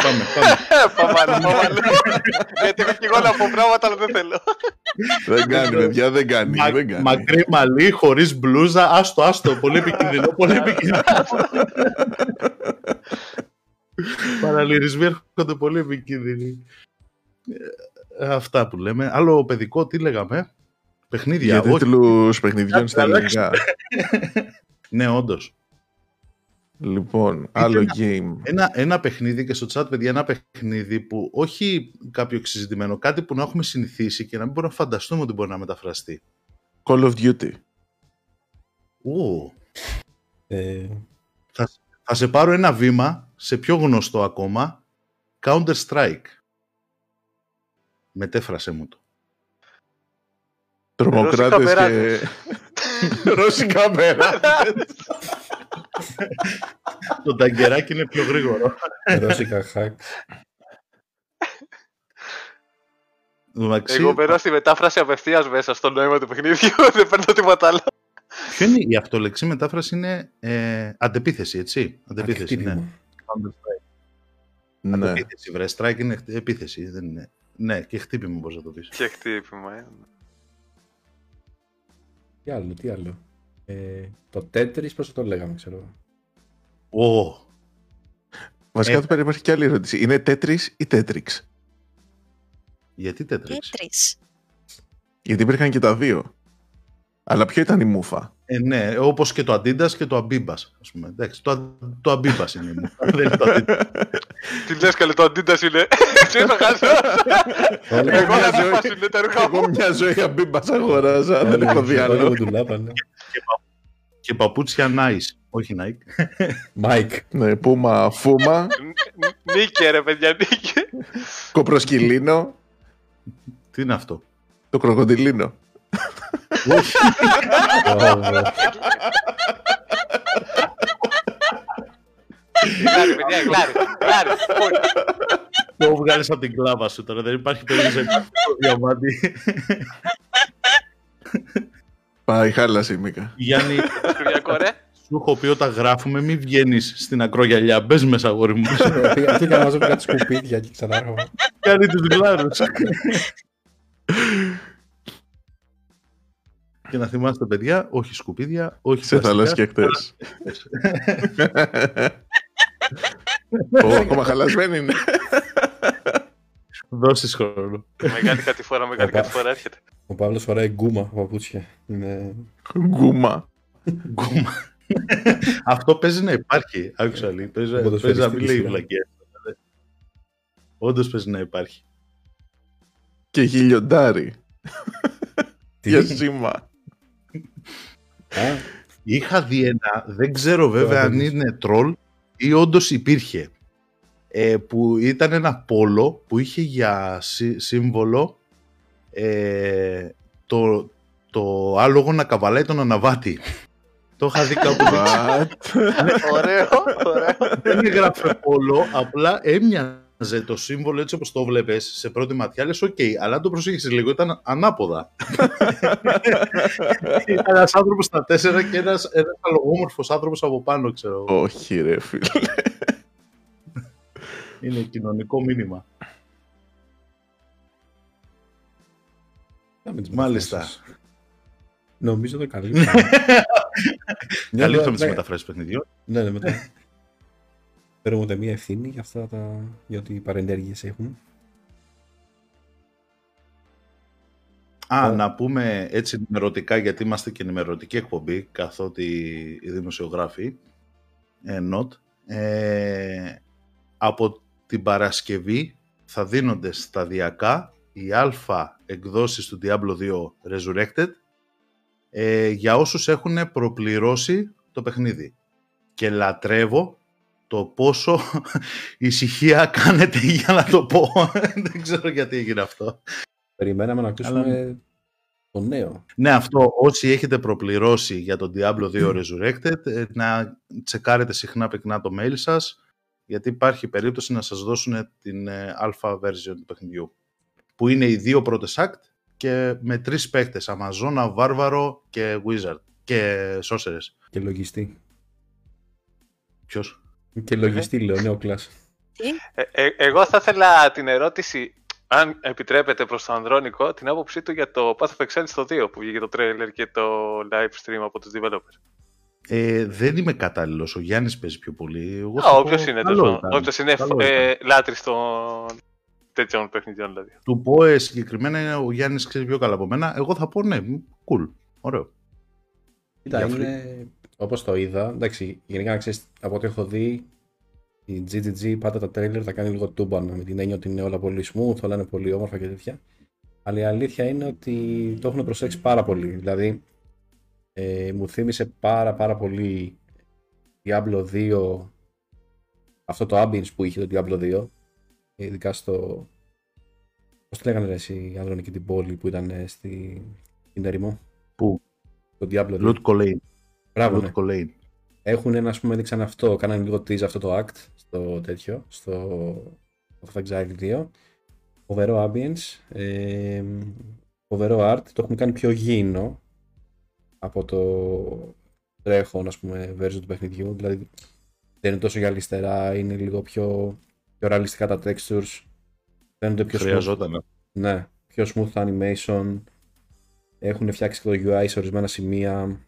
Γιατί έχω και εγώ να πω πράγματα, αλλά δεν θέλω. Δεν κάνει, παιδιά, δεν κάνει. Μακρύ μαλλί, χωρίς μπλούζα, άστο, πολύ επικίνδυνο, πολύ επικίνδυνο. Παραλυρισμοί έρχονται πολύ επικίνδυνοι. Αυτά που λέμε. Άλλο παιδικό, τι λέγαμε? Παιχνίδια. Για τίτλους παιχνιδιών στα ελληνικά. Ναι, όντως. Λοιπόν, άλλο game. Ένα παιχνίδι, και στο chat, παιδιά, ένα παιχνίδι που όχι κάποιο εξυζητημένο, κάτι που να έχουμε συνηθίσει και να μην μπορούμε να φανταστούμε ότι μπορεί να μεταφραστεί. Call of Duty. Θα σε πάρω ένα βήμα σε πιο γνωστό ακόμα. Counter Strike. Μετέφρασέ μου το. Τρομοκράτες και... Ρώσικα περάτες. Το ταγκεράκι είναι πιο γρήγορο. Ρώσικα hack. Εγώ περνάω στη μετάφραση απευθείας μέσα στο νόημα του παιχνιδιού. Δεν παίρνω τίποτα άλλο. Ποιο είναι η αυτολεξή μετάφραση? Είναι αντεπίθεση, έτσι. Αντεπίθεση, ναι. Αντεπίθεση, βρε. Strike είναι επίθεση, δεν είναι. Ναι, και χτύπημα μπορείς να το πεις. Και χτύπημα, Τι άλλο. Το Tetris, πώς το λέγαμε, ξέρω. Βασικά εδώ πέρα υπάρχει και άλλη ερώτηση. Είναι Tetris ή Tetrix? Γιατί Tetris? Γιατί υπήρχαν και τα δύο. Αλλά ποιο ήταν η μούφα? Ναι, όπως και το Adidas και το Abibas, ας πούμε. Εντάξει, το Abibas είναι η μούφα. Δεν είναι το Adidas. Τι λες, καλέ, το Adidas είναι. Ξέρεις το χάσω. Εγώ να Abibas είναι τα ρούχα μου. Εγώ μια ζωή Abibas αγοράζα, δεν έχω διάλογο. Και παπούτσια Nice, όχι Nike. Mike. Ναι, Puma, Fuma. Νίκε, ρε παιδιά, νίκε. Κοπροσκυλίνο. Τι είναι αυτό? Το κροκοντιλίνο. Το βγάλεις από την κλάβα σου τώρα. Δεν υπάρχει περίπτωση να το διαμάντι. Πάει, χάλασε η Μίκα. Γιάννη, σου έχω πει όταν γράφουμε μην βγαίνεις στην ακρογιαλιά. Μπες μέσα, αγόρι μου. Τι να βάζω κάτι σκουπίδια και ξανάρχομαι. Κάνει τους γκλάρους. Και να θυμάστε, παιδιά, όχι σκουπίδια, όχι σε θαλάσσια κτές. Ακόμα χαλασμένη είναι. Δώσεις χρόνο. Μεγάλη κατηφόρα έρχεται. Ο Παύλος φοράει γκούμα παπούτσια. Γκούμα. Αυτό παίζει να υπάρχει, actually. Παίζει να μην λέει βλακία. Όντως παίζει να υπάρχει. Και γιλιοντάρι. Για σήμα. Είχα δει ένα, δεν ξέρω βέβαια αν είναι τρολ ή όντως υπήρχε, που ήταν ένα πόλο που είχε για σύμβολο το άλογο να καβαλάει τον αναβάτη. Το είχα δει κάπου. Ωραίο. Δεν έγραφε πόλο, απλά έμοιαζε το σύμβολο έτσι όπως το βλέπεις σε πρώτη ματιά, λες οκ, αλλά αν το προσέχεις λίγο ήταν ανάποδα. Ήταν ένας άνθρωπος στα 4 και ένας αλογόμορφος άνθρωπος από πάνω, ξέρω. Όχι ρε φίλε. Είναι κοινωνικό μήνυμα. Μάλιστα. Νομίζω το καλύπτω. Καλύπτω με τις μεταφράσεις παιχνιδιών. Ναι, μετά. Παίρνουμε μία ευθύνη για αυτά για ό,τι οι παρενέργειες έχουν. Να πούμε έτσι ενημερωτικά, γιατί είμαστε και ενημερωτική εκπομπή, καθότι οι δημοσιογράφοι, από την Παρασκευή θα δίνονται σταδιακά οι αλφα εκδόσεις του Diablo 2 Resurrected για όσους έχουν προπληρώσει το παιχνίδι. Και λατρεύω το πόσο ησυχία κάνετε για να το πω. Δεν ξέρω γιατί έγινε αυτό. Περιμέναμε να ακούσουμε το νέο. Ναι, αυτό. Όσοι έχετε προπληρώσει για το Diablo 2 Resurrected, να τσεκάρετε συχνά πυκνά το mail σας, γιατί υπάρχει περίπτωση να σας δώσουν την alpha version του παιχνιδιού, που είναι οι δύο πρώτες act και με 3 παίκτες, Αμαζόνα, Βάρβαρο και Wizard και Sorceress. Και λογιστή. Ποιος? Και λογιστή λέω, νέο κλάσ. Εγώ θα ήθελα την ερώτηση, αν επιτρέπετε, προς τον Ανδρώνικο, την άποψή του για το Path of Exile στο 2 που βγήκε το trailer και το live stream από τους developers. Δεν είμαι κατάλληλος, ο Γιάννης παίζει πιο πολύ. Όποιος είναι λάτρης των τέτοιων παιχνιδιών δηλαδή. Του πω συγκεκριμένα, ο Γιάννης ξέρει πιο καλά από μένα. Εγώ θα πω ναι, cool, ωραίο. Κοίτα, είναι όπως το είδα, εντάξει, γενικά να ξέρεις, από ό,τι έχω δει, η GGG πάντα τα τρέιλερ θα κάνει λίγο τούμπανα, με την έννοια ότι είναι όλα πολύ smooth, όλα είναι πολύ όμορφα και τέτοια. Αλλά η αλήθεια είναι ότι το έχουν προσέξει πάρα πολύ, δηλαδή μου θύμισε πάρα πολύ Diablo 2, αυτό το ambience που είχε το Diablo 2, ειδικά στο, πώς τη λέγανε εσύ, Ανδρώνικη, την πόλη που ήταν στην έρημο. Πού? Το Diablo 2. Loot Colleen. Μπράβο, ναι. Έχουν ένα, ας πούμε, έδειξαν αυτό, κάνανε λίγο tease αυτό το act, στο τέτοιο, στο Path of Exile 2. Φοβερό ambience, φοβερό art, το έχουν κάνει πιο γήινο από το τρέχον, ας πούμε, version του παιχνιδιού, δηλαδή δεν είναι τόσο γυαλιστερά, είναι λίγο πιο ρεαλιστικά τα textures, φαίνονται πιο smooth. Ναι, πιο smooth animation, έχουν φτιάξει και το UI σε ορισμένα σημεία,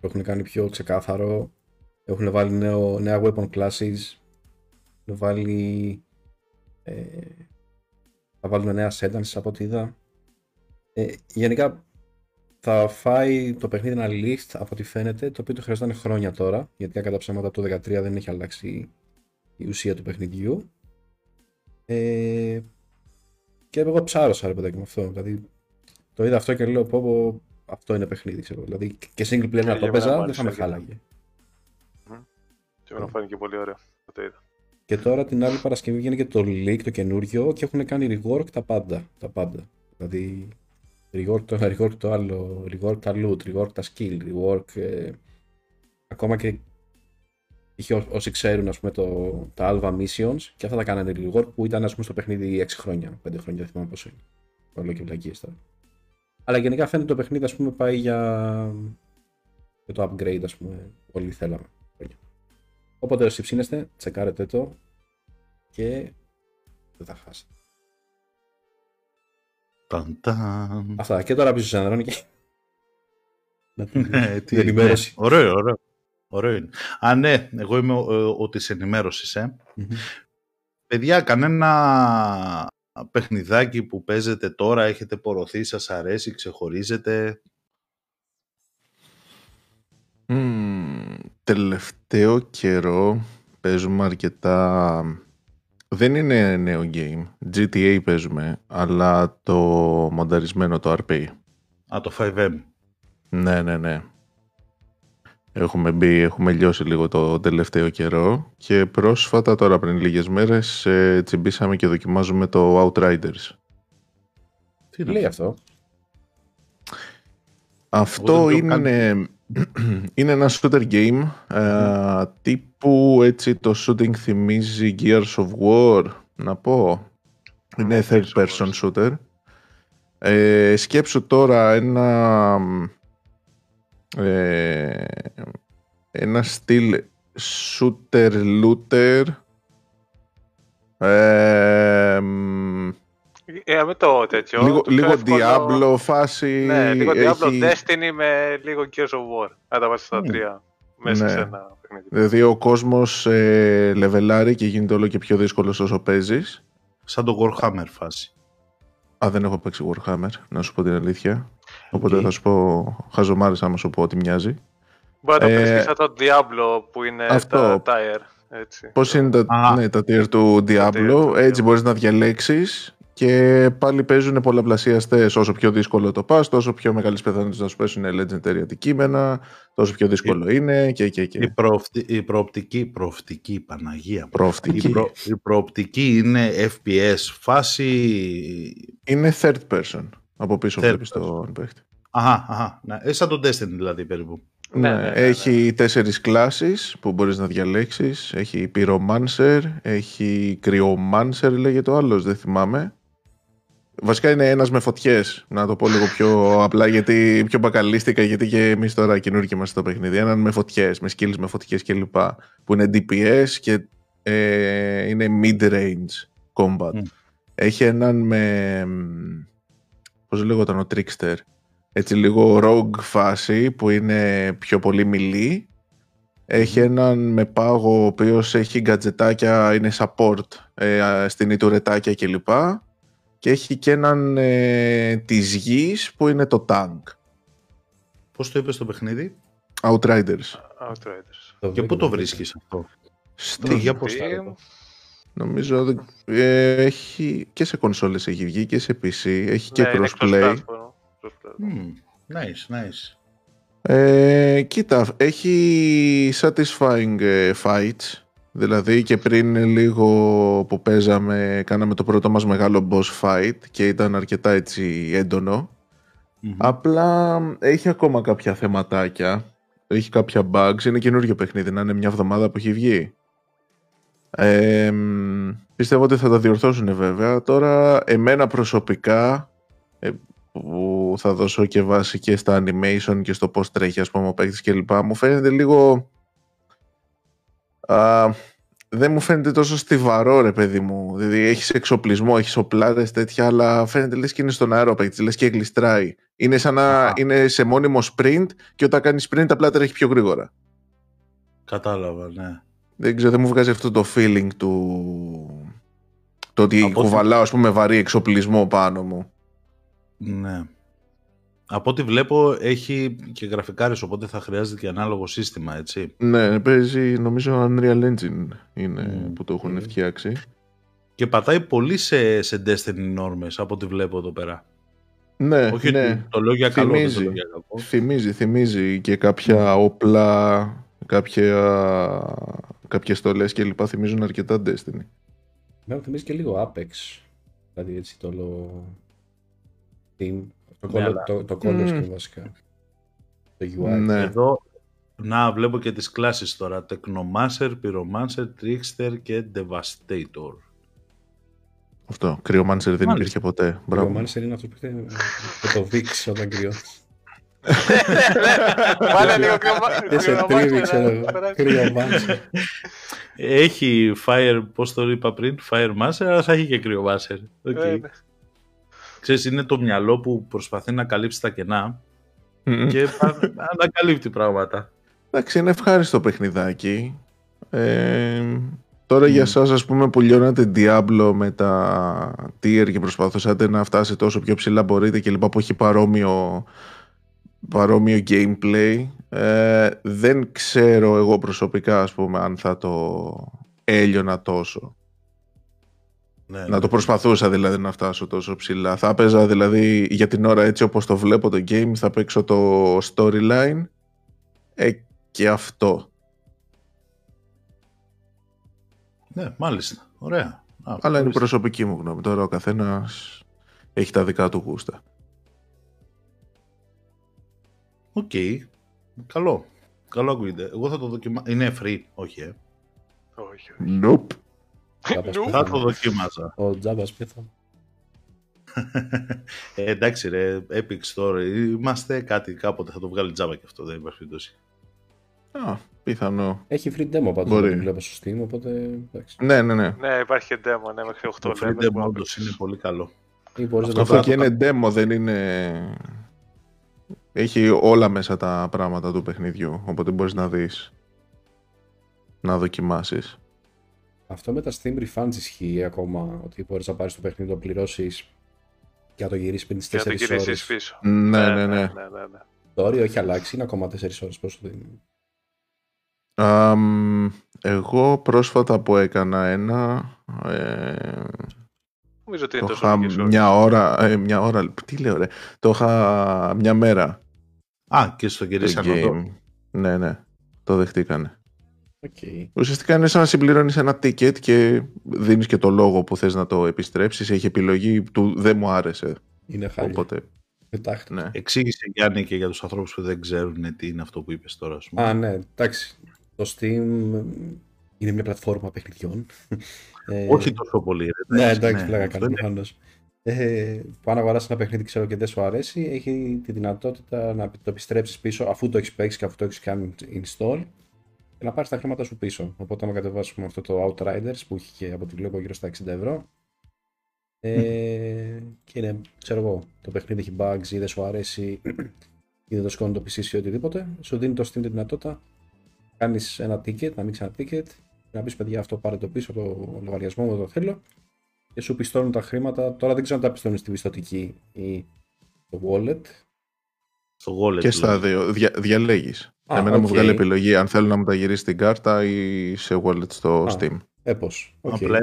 το έχουν κάνει πιο ξεκάθαρο, έχουν βάλει νέα weapon classes, έχουν βάλει, θα βάλουν νέα settings από ό,τι είδα. Γενικά θα φάει το παιχνίδι ένα lift από ό,τι φαίνεται, το οποίο το χρειαζόταν χρόνια τώρα, γιατί κατά ψέματα από το 2013 δεν έχει αλλάξει η ουσία του παιχνιδιού. Και εγώ ψάρωσα, ρε παιδάκι, με αυτό, δηλαδή το είδα αυτό και λέω πω αυτό είναι παιχνίδι, ξέρω, δηλαδή και single player να το παίζα δεν θα με χάλαγε. Και εμένα φάνηκε πολύ ωραίο, το είδα. Και τώρα την άλλη Παρασκευή βγαίνει και το leak το καινούριο και έχουν κάνει rework τα πάντα, δηλαδή rework το ένα, rework το άλλο, rework τα loot, rework τα skill, rework ακόμα και είχε όσοι ξέρουν, ας πούμε, τα alpha missions και αυτά τα κάνανε rework που ήταν, ας πούμε, στο παιχνίδι 5 χρόνια, δεν θυμάμαι πόσο είναι, όλο και βλακίες τώρα. Αλλά γενικά φαίνεται το παιχνίδι, ας πούμε, πάει για το upgrade, ας πούμε, όλοι θέλαμε. Οπότε όσοι ψήνεστε, τσεκάρετε το και δεν θα χάσετε. Αυτά, και τώρα πίσω σε Ανδρώνικη. Την ενημέρωση. Ωραίο είναι. Α, ναι, εγώ είμαι ο της ενημέρωσης. Παιδιά, κανένα παιχνιδάκι που παίζετε τώρα, έχετε πορωθεί, σας αρέσει, ξεχωρίζετε? Τελευταίο καιρό παίζουμε αρκετά. Δεν είναι νέο game, GTA παίζουμε, αλλά το μονταρισμένο, το RP. Α, το 5M. Ναι. Έχουμε μπει, έχουμε λιώσει λίγο το τελευταίο καιρό και πρόσφατα, τώρα πριν λίγες μέρες, τσιμπήσαμε και δοκιμάζουμε το Outriders. Τι λέει αυτό? Αυτό είναι, ένα shooter game, τύπου έτσι το shooting θυμίζει Gears of War, να πω. Είναι third person shooter. Σκέψου τώρα ένα στυλ shooter looter. Με το τέτοιο. Λίγο Diablo φάση. Ναι, λίγο Diablo, Destiny με λίγο Gears of War. Αν τα βάζεις στα τρία μέσα σε ένα παιχνίδι. Δηλαδή ο κόσμος λεβελάρει και γίνεται όλο και πιο δύσκολος όσο παίζεις. Σαν το Warhammer φάση. Α, δεν έχω παίξει Warhammer, να σου πω την αλήθεια. Οπότε θα σου πω χαζομάρες άμα σου πω ότι μοιάζει. Μπορεί να το πεις και σαν το Diablo που είναι αυτό, τα tier. Πώς είναι τα tier του Diablo, έτσι μπορείς να διαλέξεις και πάλι παίζουν πολλαπλασιαστές. Όσο πιο δύσκολο το πας, τόσο πιο μεγάλες πιθανότητες να σου πέσουν legendary αντικείμενα, τόσο πιο δύσκολο είναι και. Η προοπτική, Παναγία. Η προοπτική είναι FPS φάση. Είναι third person. Από πίσω βλέπεις τον παίχτη. Αχα, σαν τον Destiny δηλαδή περίπου. Ναι. Έχει 4 κλάσεις που μπορείς να διαλέξεις. Έχει Pyromancer, έχει Cryomancer λέγεται ο άλλος, δεν θυμάμαι. Βασικά είναι ένας με φωτιές, να το πω λίγο πιο απλά, γιατί πιο μπακαλίστηκα, γιατί και εμείς τώρα καινούργοι είμαστε στο παιχνίδι. Έναν με φωτιές, με skills με φωτιές κλπ. Που είναι DPS και είναι mid-range combat. Mm. Έχει έναν με, πώς λέγονταν, ο Trichster. Έτσι λίγο rogue φάση που είναι πιο πολύ μιλή. Έχει έναν με πάγο ο οποίος έχει γκατζετάκια, είναι support, στην ιτουρετάκια κλπ. Και έχει και έναν της γης που είναι το tank. Πώς το είπες το παιχνίδι? Outriders. Και πού το βρίσκεις αυτό? Στην Steam. Νομίζω έχει και σε κονσόλες, έχει βγει και σε PC, έχει και crossplay. Nice. Κοίτα, έχει satisfying fights. Δηλαδή και πριν λίγο που παίζαμε, κάναμε το πρώτο μας μεγάλο boss fight και ήταν αρκετά έτσι έντονο. Mm-hmm. Απλά έχει ακόμα κάποια θεματάκια, έχει κάποια bugs, είναι καινούριο παιχνίδι, να είναι μια εβδομάδα που έχει βγει. Πιστεύω ότι θα τα διορθώσουν βέβαια. Τώρα εμένα προσωπικά, που θα δώσω και βάση και στα animation και στο πώς τρέχει ας πούμε ο παίκτης και λοιπά, μου φαίνεται λίγο... δεν μου φαίνεται τόσο στιβαρό, ρε παιδί μου. Δηλαδή έχεις εξοπλισμό, έχεις οπλάδες τέτοια, αλλά φαίνεται λες και είναι στον αέρα ο παίκτης, λες και γλιστράει. Είναι σαν να είναι σε μόνιμο sprint και όταν κάνει sprint απλά τρέχει πιο γρήγορα. Κατάλαβα, ναι. Δεν ξέρω, δεν μου βγάζει αυτό το feeling του... το ότι κουβαλάω ας πούμε βαρύ εξοπλισμό πάνω μου. Ναι. Από ό,τι βλέπω έχει και γραφικάρες, οπότε θα χρειάζεται και ανάλογο σύστημα, έτσι. Ναι, παίζει νομίζω Unreal Engine είναι που το έχουν φτιάξει. Και πατάει πολύ σε Destiny νόρμες, από ό,τι βλέπω εδώ πέρα. Ναι, όχι, ναι. Το λέω για καλό, δεν το λέω για κακό. Θυμίζει και κάποια όπλα, κάποιες στολές και λοιπά, θυμίζουν αρκετά Destiny. Μένα θυμίζει και λίγο Apex, δηλαδή έτσι το όλο team. Το κόλλο και βασικά. Το UI. Ναι. Εδώ, να βλέπω και τις κλάσεις τώρα. Technomancer, Pyromancer, Trichster και Devastator. Αυτό. Cryomancer δεν υπήρχε ποτέ. Cryomancer είναι αυτό που είχε το Vix όταν κρυώθηκε. Πάλε λίγο Cryomancer. Έχει Fire, πώς το είπα πριν, Firemancer, αλλά θα έχει και Cryomancer. Οκ. Ξέρεις, είναι το μυαλό που προσπαθεί να καλύψει τα κενά και ανακαλύπτει πράγματα. Εντάξει, είναι ευχάριστο παιχνιδάκι. Τώρα για εσάς, ας πούμε, που λιώνατε Diablo με τα tier και προσπαθούσατε να φτάσετε όσο πιο ψηλά μπορείτε και λοιπά, που έχει παρόμοιο gameplay, δεν ξέρω εγώ προσωπικά, ας πούμε, αν θα το έλειωνα τόσο. Ναι, να το προσπαθούσα δηλαδή να φτάσω τόσο ψηλά. Θα παίζα δηλαδή για την ώρα έτσι όπως το βλέπω το game, θα παίξω το storyline και αυτό. Ναι, μάλιστα. Ωραία. Αλλά είναι προσωπική μου γνώμη. Τώρα ο καθένας έχει τα δικά του γούστα. Οκ. Καλό. Καλό ακούγεται. Εγώ θα το δοκιμάσω. Είναι free, όχι Όχι. Nope. Θα το δοκίμαζα. Ο Τζάμπας πέθανε. Εντάξει ρε, Epic Store. Είμαστε κάτι, κάποτε θα το βγάλει Τζάμπα και αυτό, δεν υπάρχει περίπτωση. Πιθανό. Έχει free demo πάντως, δεν βλέπω στο Steam, οπότε εντάξει. Ναι. Ναι, υπάρχει και demo, ναι, μέχρι 8. Το free demo όντως είναι πολύ καλό. Αυτό και είναι demo, δεν είναι... Έχει όλα μέσα τα πράγματα του παιχνιδιού, οπότε μπορείς να δεις, να δοκιμάσεις. Αυτό με τα Steam refunds ισχύει ακόμα, ότι μπορείς να πάρεις το παιχνίδι, το πληρώσεις και να το γυρίσεις πριν τις 4 ώρες. Και να το γυρίσεις πίσω. Ναι. Το όριο έχει αλλάξει, είναι ακόμα 4 ώρες, πόσο δίνει? Εγώ πρόσφατα που έκανα ένα... Νομίζω ότι είναι τόσο λίγες ώρες. Μια ώρα, τι λέω ρε, το είχα μια μέρα. Και στο γυρίσαν το. Ναι, το δεχτήκανε. Okay. Ουσιαστικά είναι σαν να συμπληρώνεις ένα ticket και δίνεις και το λόγο που θες να το επιστρέψεις. Έχει επιλογή του δεν μου άρεσε. Είναι χάλια. Οπότε... Ναι. Εξήγησε Γιάννη και για τους ανθρώπους που δεν ξέρουν τι είναι αυτό που είπες τώρα. Ναι, εντάξει. Το Steam είναι μια πλατφόρμα παιχνιδιών. Όχι τόσο πολύ. Ναι, εντάξει, πλάκα κάνω. που αν αγοράσεις ένα παιχνίδι ξέρω και δεν σου αρέσει, έχει τη δυνατότητα να το επιστρέψεις πίσω αφού το έχεις παίξει και αφού το έχεις κάνει install και να πάρεις τα χρήματα σου πίσω. Οπότε άμα κατεβάσουμε αυτό το Outriders που είχε και από τη βλέπω γύρω στα 60 ευρώ, και είναι, ξέρω εγώ, το παιχνίδι έχει bugs ή δεν σου αρέσει ή δεν το σκόνει το PC ή οτιδήποτε, σου δίνει το Steam τη δυνατότητα, κάνεις ένα ticket, να ανοίξεις ένα ticket, να πεις παιδιά αυτό πάρε το πίσω, το λογαριασμό μου, το θέλω, και σου πιστώνουν τα χρήματα. Τώρα δεν ξέρω αν τα πιστώνουν στην πιστωτική ή στο wallet. Στο wallet. Και στα δύο. Διαλέγεις. Εμένα μου βγάλει επιλογή αν θέλω να μου τα γυρίσει στην κάρτα ή σε wallet στο Steam. Έπως. Απλά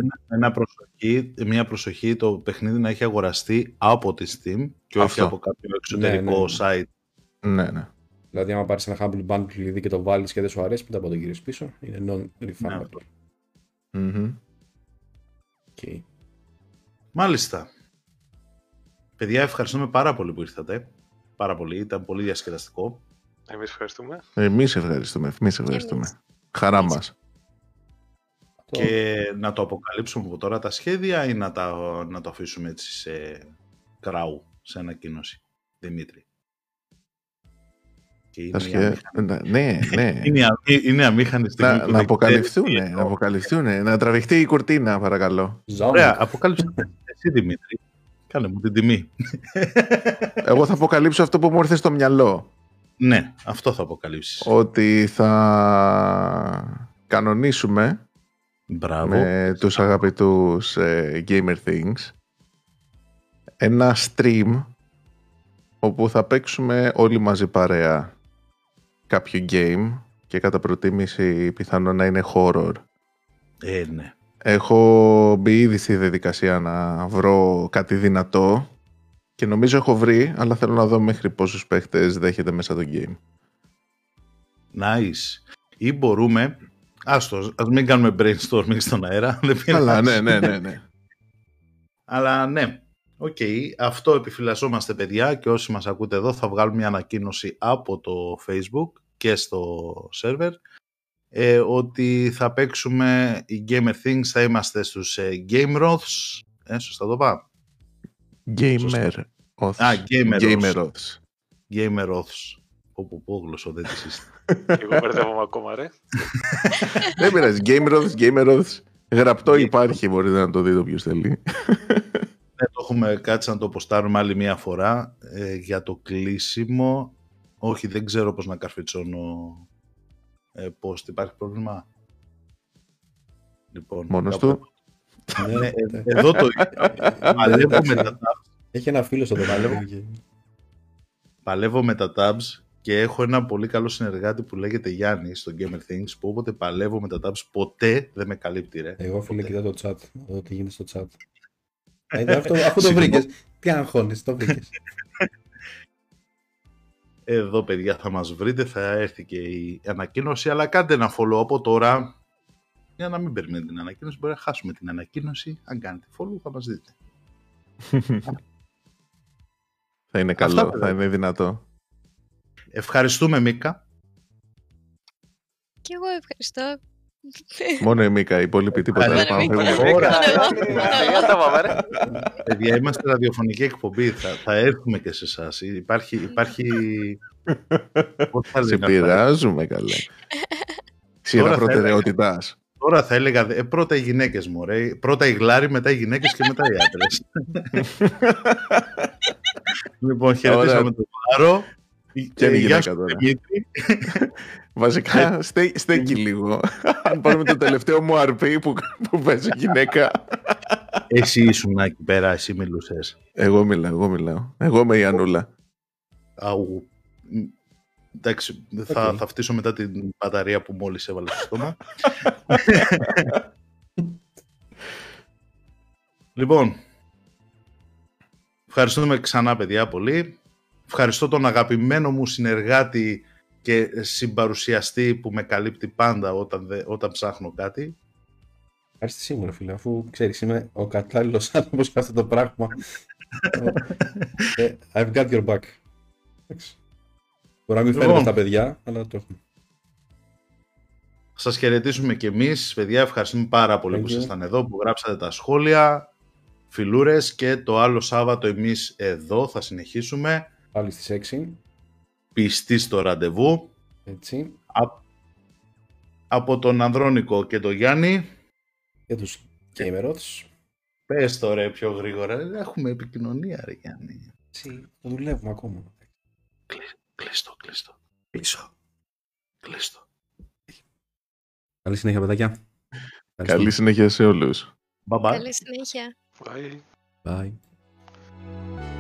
μια προσοχή, το παιχνίδι να έχει αγοραστεί από τη Steam και όχι από κάποιο εξωτερικό site. Ναι, ναι. Δηλαδή, άμα πάρεις ένα Humble Bundle και το βάλεις και δεν σου αρέσει, μετά από το γυρίσεις πίσω. Είναι non-refundable. Ναι. Okay. Μάλιστα. Παιδιά, ευχαριστούμε πάρα πολύ που ήρθατε. Πάρα πολύ. Ήταν πολύ διασκεδαστικό. Εμείς ευχαριστούμε. Εμείς ευχαριστούμε. Χαρά μας. Και να το αποκαλύψουμε από τώρα τα σχέδια ή να το αφήσουμε έτσι σε κράου, σε ανακοίνωση, Δημήτρη? Ναι. Είναι αμήχανη στιγμή. Να αποκαλυφθούν, να τραβηχτεί η κουρτίνα, παρακαλώ. Ωραία, αποκάλυψε εσύ, Δημήτρη. Κάνε μου την τιμή. Εγώ θα αποκαλύψω αυτό που μου ήρθε στο μυαλό. Ναι, αυτό θα αποκαλύψεις. Ότι θα κανονίσουμε με τους αγαπητούς Gamer Things ένα stream όπου θα παίξουμε όλοι μαζί παρέα κάποιο game και κατά προτίμηση πιθανό να είναι horror. Ναι. Έχω μπει ήδη στη διαδικασία να βρω κάτι δυνατό και νομίζω έχω βρει, αλλά θέλω να δω μέχρι πόσους παίχτες δέχεται μέσα το game. Nice. Ή μπορούμε, ας μην κάνουμε brainstorming στον αέρα. Αλλά ναι. Αλλά ναι. Οκ, αυτό επιφυλασσόμαστε, παιδιά, και όσοι μας ακούτε εδώ θα βγάλουμε μια ανακοίνωση από το Facebook και στο server ότι θα παίξουμε οι Gamer Things, θα είμαστε στους Gameroths. Σωστά το πάω? Gameroths. Gameroths. Πω, γλωσσό, δεν τις είστε. Εγώ μπερδεύομαι ακόμα, ρε. Δεν πειράζει, Gameroths. Γραπτό υπάρχει, μπορείτε να το δείτε όποιος θέλει. Ναι, το έχουμε κάτσει να το ποστάρουμε άλλη μία φορά για το κλείσιμο. Όχι, δεν ξέρω πώς να καρφιτσώνω πώς, υπάρχει πρόβλημα. Λοιπόν, μόνος του. Ναι, εδώ το παλεύω με τα tabs. Έχει ένα φίλο στο το παλεύω με τα tabs και έχω ένα πολύ καλό συνεργάτη που λέγεται Γιάννη στο Gamer Things, που όποτε παλεύω με τα tabs ποτέ δεν με καλύπτει, ρε. Εγώ, φίλε, κοιτά το chat, να δω τι γίνεται στο chat. Αφού το βρήκες, τι αγχώνεις, το βρήκες. Εδώ, παιδιά, θα μας βρείτε, θα έρθει και η ανακοίνωση, αλλά κάντε ένα follow από τώρα για να μην περιμένετε την ανακοίνωση. Μπορεί να χάσουμε την ανακοίνωση. Αν κάνετε follow θα μας δείτε. Θα είναι καλό. Αυτά, θα είναι δυνατό. Ευχαριστούμε, Μίκα. Και εγώ ευχαριστώ. Μόνο η Μίκα, οι υπόλοιποι τίποτα. Παιδιά, είμαστε ραδιοφωνική εκπομπή. Θα έρθουμε και σε εσάς. Υπάρχει. Σε πειράζουμε, καλά. Σειρά προτεραιότητάς. Τώρα θα έλεγα πρώτα οι γυναίκες, μωρέ. Πρώτα οι γλάροι, μετά οι γυναίκες και μετά οι άντρες. Λοιπόν, χαιρετίσαμε τον Πάρο. Και η γυναίκα τώρα. Βασικά, στέκει λίγο. Αν πάρουμε το τελευταίο μου αρπί που παίζει γυναίκα. Εσύ ήσουν εκεί πέρα, εσύ μιλούσες. Εγώ μιλάω. Εγώ είμαι η Ανούλα. Αου. Εντάξει, θα φτύσω μετά την μπαταρία που μόλις έβαλα στο στόμα. Λοιπόν, ευχαριστούμε ξανά, παιδιά, πολύ. Ευχαριστώ τον αγαπημένο μου συνεργάτη και συμπαρουσιαστή που με καλύπτει πάντα όταν ψάχνω κάτι. Ευχαριστώ σίγουρα, φίλε, αφού ξέρεις είμαι ο κατάλληλος άνθρωπος για αυτό το πράγμα. I've got your back. Μπορεί να μην φέρνουμε τα παιδιά, αλλά το έχουμε. Σας χαιρετήσουμε και εμείς, παιδιά. Ευχαριστούμε πάρα πολύ που ήσασταν εδώ, που γράψατε τα σχόλια. φιλούρες, και το άλλο Σάββατο εμείς εδώ θα συνεχίσουμε. Πάλι στις 6. Πιστοί στο ραντεβού. Έτσι. Από τον Ανδρώνικο και τον Γιάννη. Και τους Gameroths. Πες το ρε πιο γρήγορα. Έχουμε επικοινωνία ρε Γιάννη. Έτσι, δουλεύουμε ακόμα. Κλείστο. Πίσω. Κλείστο. Καλή συνέχεια παιδάκια. Καλή συνέχεια σε όλους. Bye bye. Καλή συνέχεια. Bye. Bye.